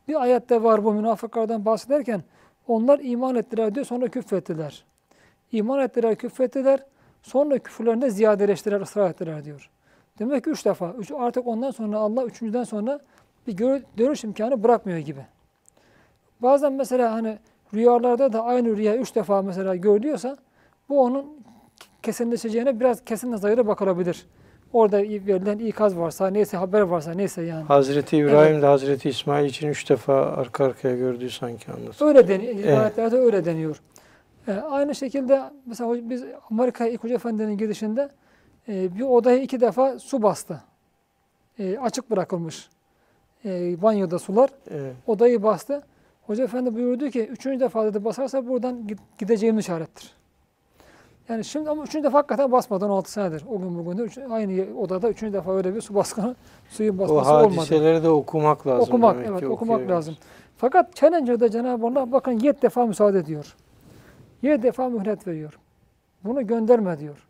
Bir ayette var bu münafıklardan bahsederken, onlar iman ettiler diyor, sonra küfrettiler. İman ettiler, küfrettiler, sonra küfürlerinde ziyadeleştiler, ısrar ettiler diyor. Demek ki üç defa, üç, artık ondan sonra Allah üçüncüden sonra bir dönüş imkanı bırakmıyor gibi. Bazen mesela hani rüyalarda da aynı rüya üç defa mesela görülüyorsa, bu onun kesinleşeceğine biraz kesin nazarıyla bakılabilir. Orada verilen ikaz varsa, neyse haber varsa, neyse yani. Hazreti İbrahim evet, de Hazreti İsmail için üç defa arka arkaya gördüğü sanki anlatıyor. Öyle deniyor, rivayetlerde evet, öyle deniyor. Ee, aynı şekilde mesela biz Amerika'ya ilk Hoca Efendi'nin gidişinde e, bir odaya iki defa su bastı. E, açık bırakılmış e, banyoda sular, evet, odayı bastı. Hoca Efendi buyurdu ki, üçüncü defa dedi basarsa buradan gideceğim işarettir. Yani şimdi ama üçüncü defa hakikaten basmadan altı senedir. O gün bugündür aynı odada üçüncü defa öyle bir su baskını, suyun basması olmadı. O hadiseleri olmadı, de okumak lazım. Okumak, demek evet, okumak lazım. Fakat Challenger'da Cenab-ı Allah bakın yedi defa müsaade ediyor. Yedi defa mühlet veriyor. Bunu gönderme diyor.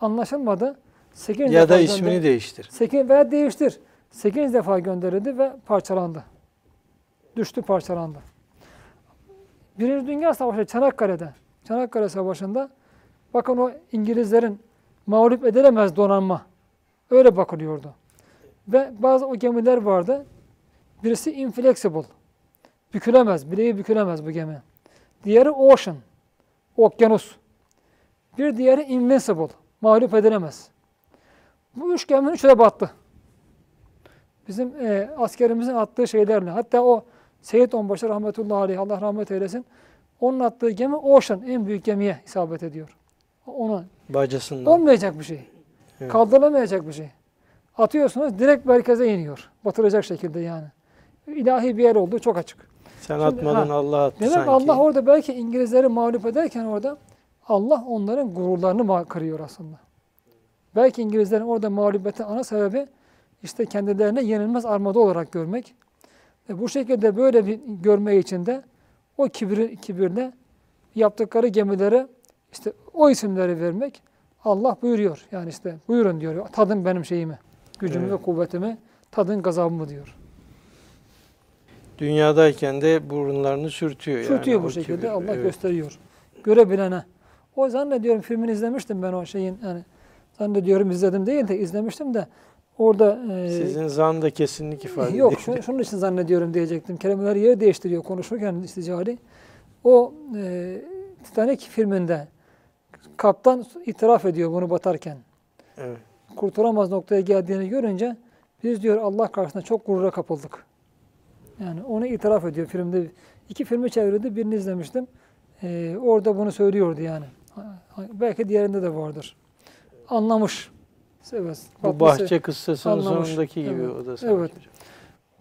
Anlaşılmadı. Sekiz ya da ismini değiştir. Sekiz veya değiştir. Sekiz defa gönderildi ve parçalandı. düştü, parçalandı. Birinci Dünya Savaşı Çanakkale'de, Çanakkale Savaşı'nda bakın o İngilizlerin mağlup edilemez donanma öyle bakılıyordu. Ve bazı o gemiler vardı. Birisi inflexible. Bükülemez, bileği bükülemez bu gemi. Diğeri ocean, okyanus. Bir diğeri invincible, mağlup edilemez. Bu üç geminin üçü de battı. Bizim e, askerimizin attığı şeylerle, hatta o Seyyid Onbaşı rahmetullahi aleyh, Allah rahmet eylesin, onun attığı gemi ocean, en büyük gemiye isabet ediyor. Ona bacasından. Olmayacak bir şey, evet. Kaldırılamayacak bir şey. Atıyorsunuz, direkt merkeze iniyor, batıracak şekilde yani. İlahi bir yer olduğu çok açık. Sen şimdi, atmadın, ha, Allah attı sanki. Allah orada belki İngilizleri mağlup ederken orada, Allah onların gururlarını kırıyor aslında. Belki İngilizlerin orada mağlubiyetin ana sebebi, işte kendilerine yenilmez armada olarak görmek. Ve bu şekilde böyle bir görme içinde o kibir, kibirle yaptıkları gemilere işte o isimleri vermek, Allah buyuruyor. Yani işte buyurun diyor, tadın benim şeyimi, gücümü, evet, ve kuvvetimi, tadın gazabımı diyor. Dünyadayken de burunlarını sürtüyor. Sürtüyor yani bu şekilde, kibir. Allah, evet, gösteriyor. Görebilene. O zannediyorum, filmini izlemiştim ben o şeyin, yani zannediyorum izledim değil de izlemiştim de orada... E, Sizin zan da kesinlik ifade ediyor. Yok, şunu, şunun için zannediyorum diyecektim. Kelimeler yeri değiştiriyor konuşurken isticari. O e, Titanic filminde kaptan itiraf ediyor bunu batarken. Evet. Kurtulamaz noktaya geldiğini görünce biz diyor Allah karşısında çok gurura kapıldık. Yani onu itiraf ediyor filmde. İki filmi çevirdi, birini izlemiştim. Ee, orada bunu söylüyordu yani. Belki diğerinde de vardır. Anlamış. Evet, bu bahçe kıssasının sonundaki gibi, evet, o da sanki. Evet.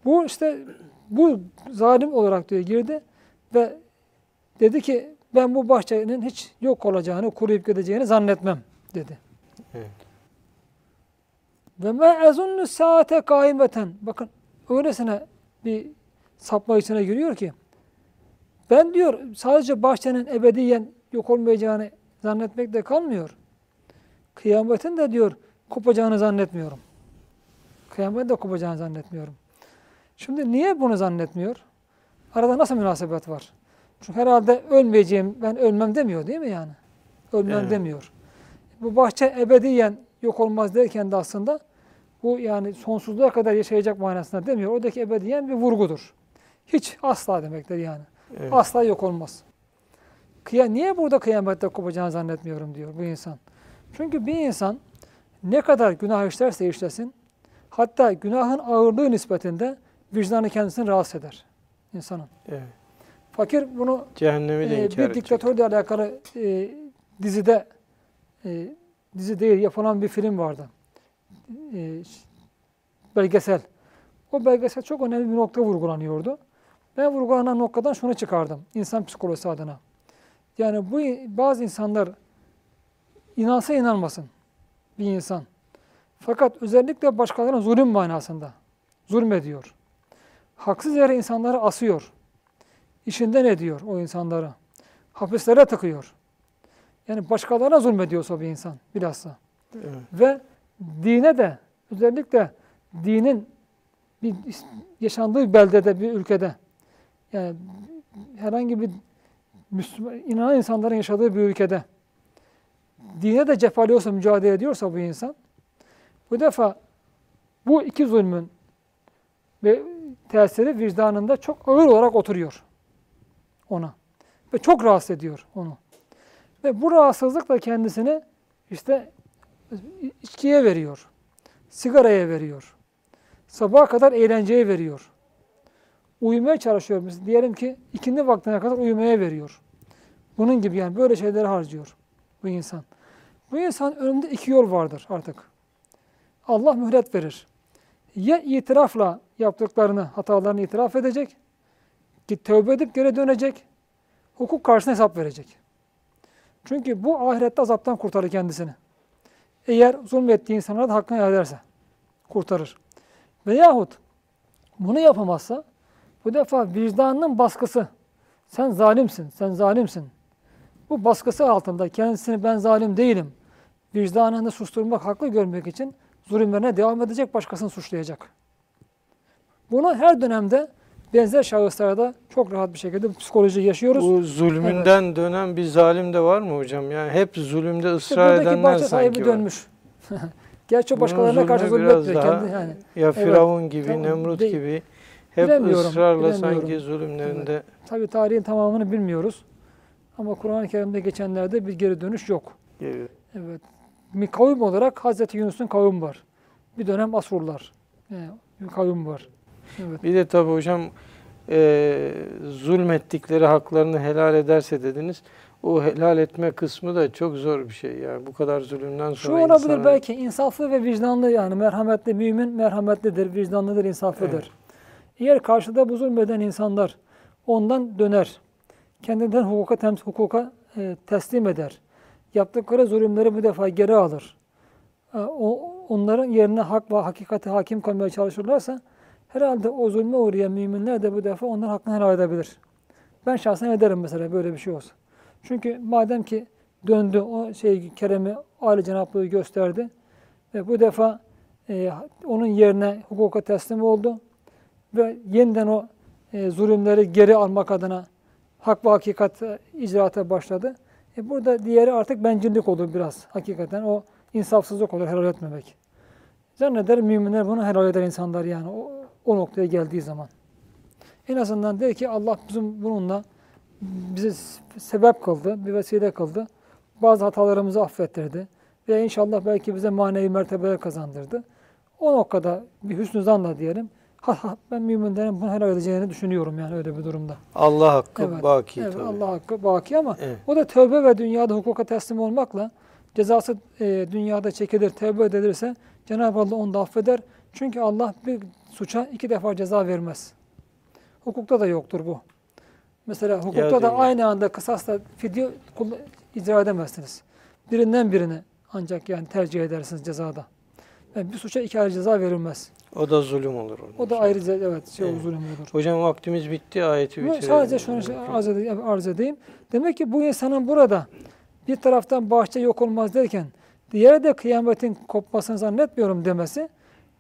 Bu işte bu zalim olarak diyor girdi ve dedi ki ben bu bahçenin hiç yok olacağını, kuruyup gideceğini zannetmem dedi. Evet. Ve me ezunnu saate kaimeten. Bakın öylesine bir sapma içine giriyor ki ben diyor sadece bahçenin ebediyen yok olmayacağını zannetmekle kalmıyor. Kıyametin de diyor kopacağını zannetmiyorum. Kıyametin de kopacağını zannetmiyorum. Şimdi niye bunu zannetmiyor? Arada nasıl münasebet var? Çünkü herhalde ölmeyeceğim, ben ölmem demiyor değil mi yani? Ölmem, evet, demiyor. Bu bahçe ebediyen yok olmaz derken de aslında bu yani sonsuzluğa kadar yaşayacak manasında demiyor. Oradaki ebediyen bir vurgudur. Hiç, asla demektir yani. Evet. Asla yok olmaz. Kıy- Niye burada kıyamette kopacağını zannetmiyorum diyor bu insan. Çünkü bir insan ne kadar günah işlerse işlesin, hatta günahın ağırlığı nispetinde vicdanı kendisini rahatsız eder insanın. Evet. Fakir bunu cehennemi de e, inkar bir diktatörle alakalı e, dizide, e, dizi değil yapılan bir film vardı. E, belgesel. O belgesel çok önemli bir nokta vurgulanıyordu. Ben vurgulanan noktadan şunu çıkardım, insan psikolojisi adına. Yani bu bazı insanlar inansa inanmasın bir insan. Fakat özellikle başkalarına zulüm manasında zulmediyor. Haksız yere insanları asıyor. İşinden ediyor o insanları. Hapislere tıkıyor. Yani başkalarına zulmediyorsa bir insan bilhassa. Evet. Ve dine de, özellikle dinin bir, yaşandığı bir beldede, bir ülkede, yani herhangi bir Müslüman, inanan insanların yaşadığı bir ülkede dine de cephaliyorsa, mücadele ediyorsa bu insan, bu defa bu iki zulmün ve tesiri vicdanında çok ağır olarak oturuyor ona. Ve çok rahatsız ediyor onu. Ve bu rahatsızlıkla kendisini işte içkiye veriyor, sigaraya veriyor, sabaha kadar eğlenceye veriyor. Uyumaya çalışıyor. Mesela diyelim ki ikindi vaktine kadar uyumaya veriyor. Bunun gibi yani böyle şeyleri harcıyor bu insan. Bu insan önünde iki yol vardır artık. Allah mühlet verir. Ya itirafla yaptıklarını, hatalarını itiraf edecek, ki tövbe edip geri dönecek, hukuk karşısına hesap verecek. Çünkü bu ahirette azaptan kurtarır kendisini. Eğer zulmettiği insanlara da hakkını ederse kurtarır. Veyahut bunu yapamazsa, bu defa vicdanının baskısı, sen zalimsin, sen zalimsin. Bu baskısı altında kendisini ben zalim değilim, vicdanını susturmak, haklı görmek için zulümlerine devam edecek, başkasını suçlayacak. Bunu her dönemde benzer şahıslara da çok rahat bir şekilde psikoloji yaşıyoruz. Bu zulmünden evet. dönen bir zalim de var mı hocam? Yani hep zulümde ısrar işte edenler bahçe sahibi sanki dönmüş. Gerçi o başkalarına karşı zulmetmiyor kendi yani. Ya Firavun evet, gibi, tamam, Nemrut değil. gibi hep ısrarla sanki zulümlerinde. Evet. Tabii tarihin tamamını bilmiyoruz. Ama Kur'an-ı Kerim'de geçenlerde bir geri dönüş yok. Evet. Evet. Bir kavim olarak Hazreti Yunus'un kavim var. Bir dönem Asurlar. Yani bir kavim var. Evet. Bir de tabii hocam e, zulmettikleri haklarını helal ederse dediniz. O helal etme kısmı da çok zor bir şey. Yani bu kadar zulümden sonra Şu olabilir insana... belki insaflı ve vicdanlı yani merhametli mümin merhametlidir, vicdanlıdır, insaflıdır. Evet. Eğer karşıda bu zulmeden insanlar ondan döner, kendinden hukuka, tems hukuka e, teslim eder, yaptıkları zulümleri bu defa geri alır, e, o, onların yerine hak ve hakikati hakim koymaya çalışırlarsa herhalde o zulme uğrayan müminler de bu defa onların hakkını helal edebilir. Ben şahsen ederim mesela böyle bir şey olsa. Çünkü madem ki döndü, o şey keremi, âli cenaplığı gösterdi ve bu defa e, onun yerine hukuka teslim oldu ve yeniden o e, zulümleri geri almak adına hak ve hakikat icraata başladı. E, burada diğeri artık bencillik olur biraz hakikaten. O insafsızlık olur helal etmemek. Zanneder müminler bunu helal eder insanlar yani o, o noktaya geldiği zaman. En azından der ki Allah bizim bununla bizi sebep kıldı, bir vesile kıldı. Bazı hatalarımızı affettirdi. Ve inşallah belki bize manevi mertebeye kazandırdı. O noktada bir hüsnü zanla diyelim. Ha, ha, ben müminlerin bunu helal edeceğini düşünüyorum yani öyle bir durumda. Allah hakkı evet, baki evet, tabii. Allah hakkı baki ama evet. o da tövbe ve dünyada hukuka teslim olmakla cezası e, dünyada çekilir, tövbe edilirse Cenab-ı Allah onu da affeder. Çünkü Allah bir suça iki defa ceza vermez. Hukukta da yoktur bu. Mesela hukukta ya, da aynı anda kısasla fidye icra edemezsiniz. Birinden birini ancak yani tercih edersiniz cezada. Yani bir suça iki ayrı ceza verilmez. O da zulüm olur. O da ayrı evet, şey evet. zulüm olur. Hocam vaktimiz bitti, ayeti bitirelim. Sadece şunu arz edeyim. Demek ki bu insanın burada bir taraftan bahçe yok olmaz derken diğeri de kıyametin kopmasını zannetmiyorum demesi,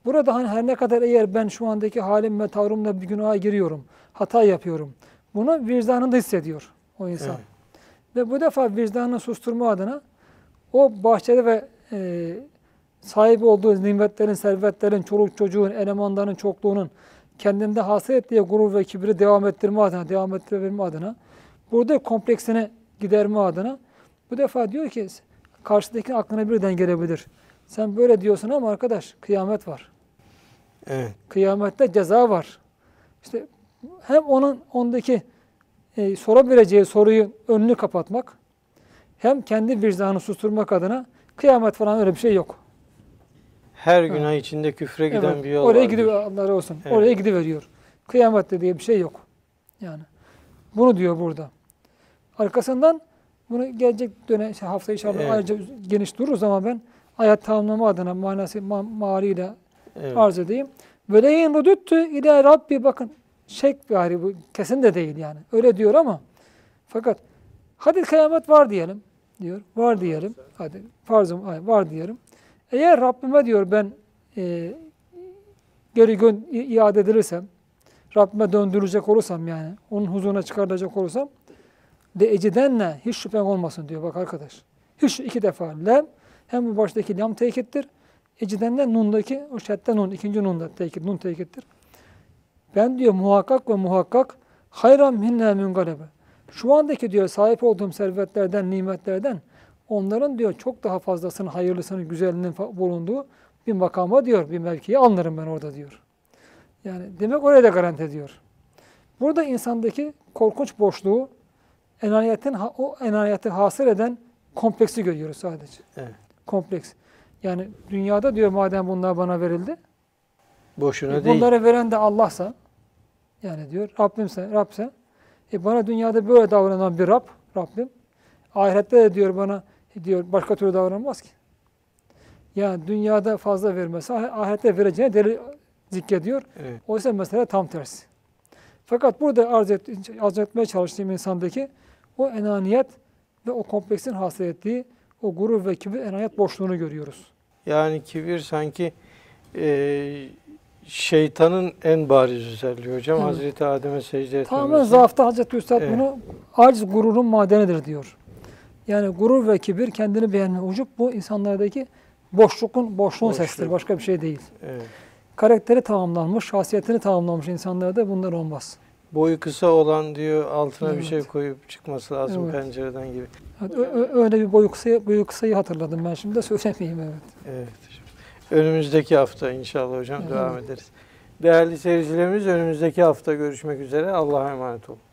burada hani her ne kadar eğer ben şu andaki halim ve tavrımla bir günaha giriyorum, hata yapıyorum, bunu vicdanında hissediyor o insan. Evet. Ve bu defa vicdanını susturma adına o bahçede ve e, sahibi olduğu nimetlerin, servetlerin, çoluk çocuğun, elemanların çokluğunun kendinde hasıl ettiği gurur ve kibri devam ettirme adına, devam ettirebilme adına, burada kompleksini giderme adına, bu defa diyor ki karşıdakinin aklına birden gelebilir. Sen böyle diyorsun ama arkadaş kıyamet var. Evet. Kıyamette ceza var. İşte hem onun ondaki e, sorabileceği soruyu önünü kapatmak, hem kendi vicdanını susturmak adına kıyamet falan öyle bir şey yok. Her günah evet. içinde küfre giden evet. bir yol var. Oraya gidiyor Allah olsun. Evet. Oraya gidiveriyor. Kıyamette diye bir şey yok. Yani bunu diyor burada. Arkasından bunu gelecek dönem şey, hafta inşallah evet. ayrıca geniş dururuz ama ben hayat tamamlama adına manası mağariyle evet. arz edeyim. Veleyin rudüttü ile Rabbi bakın şek gari bu kesin de değil yani. Öyle diyor ama fakat hadi kıyamet var diyelim diyor. Var diyelim. Hadi farzım var diyelim. Eğer Rabbime diyor ben e, geri gün iade edilirsem, Rabbime döndürülecek olursam yani, onun huzuruna çıkarılacak olursam, de ecidenle hiç şüphen olmasın diyor bak arkadaş. Hiç iki defa lem, hem bu baştaki lam tekittir, ecidenle nundaki, o şedde nun, ikinci nunda tekit, nun tekittir. Ben diyor muhakkak ve muhakkak hayran minne müngalebe. Şu andaki diyor sahip olduğum servetlerden, nimetlerden, onların diyor çok daha fazlasının, hayırlısının, güzelinin bulunduğu bir makama diyor, bir mevkiye anlarım ben orada diyor. Yani demek oraya da garanti ediyor. Burada insandaki korkunç boşluğu, enaniyetin, o enaniyeti hasıl eden kompleksi görüyoruz sadece. Evet. Kompleks. Yani dünyada diyor madem bunlar bana verildi, boşuna e, değil. Bunları veren de Allah'sa, yani diyor Rabbimse, Rab'se, e, bana dünyada böyle davranan bir Rab, Rabbim, ahirette de diyor bana, diyor başka türlü davranmaz ki. Yani dünyada fazla vermesi, ahirette vereceğine delil zikrediyor. Evet. Oysa mesela tam tersi. Fakat burada arz, et, arz etmeye çalıştığım insandaki o enaniyet ve o kompleksin hasıl ettiği o gurur ve kibir, enaniyet boşluğunu görüyoruz. Yani kibir sanki e, şeytanın en bariz özelliği hocam. Evet. Hazreti Adem'e secde etmemesi. Tamamen zaafta Hazreti Üstad evet. bunu aciz gururun madenidir diyor. Yani gurur ve kibir, kendini beğenme, ucup bu insanlardaki boşlukun, boşluğun Boşluk. sesidir. Başka bir şey değil. Evet. Karakteri tamamlanmış, şahsiyetini tamamlanmış insanlarda bunlar olmaz. Boyu kısa olan diyor, altına evet. bir şey koyup çıkması lazım evet. pencereden gibi. Evet, öyle bir boyu kısayı, boyu kısayı hatırladım ben şimdi de söylemeyeyim. Evet. Evet. Önümüzdeki hafta inşallah hocam evet. devam ederiz. Değerli seyircilerimiz, önümüzdeki hafta görüşmek üzere. Allah'a emanet olun.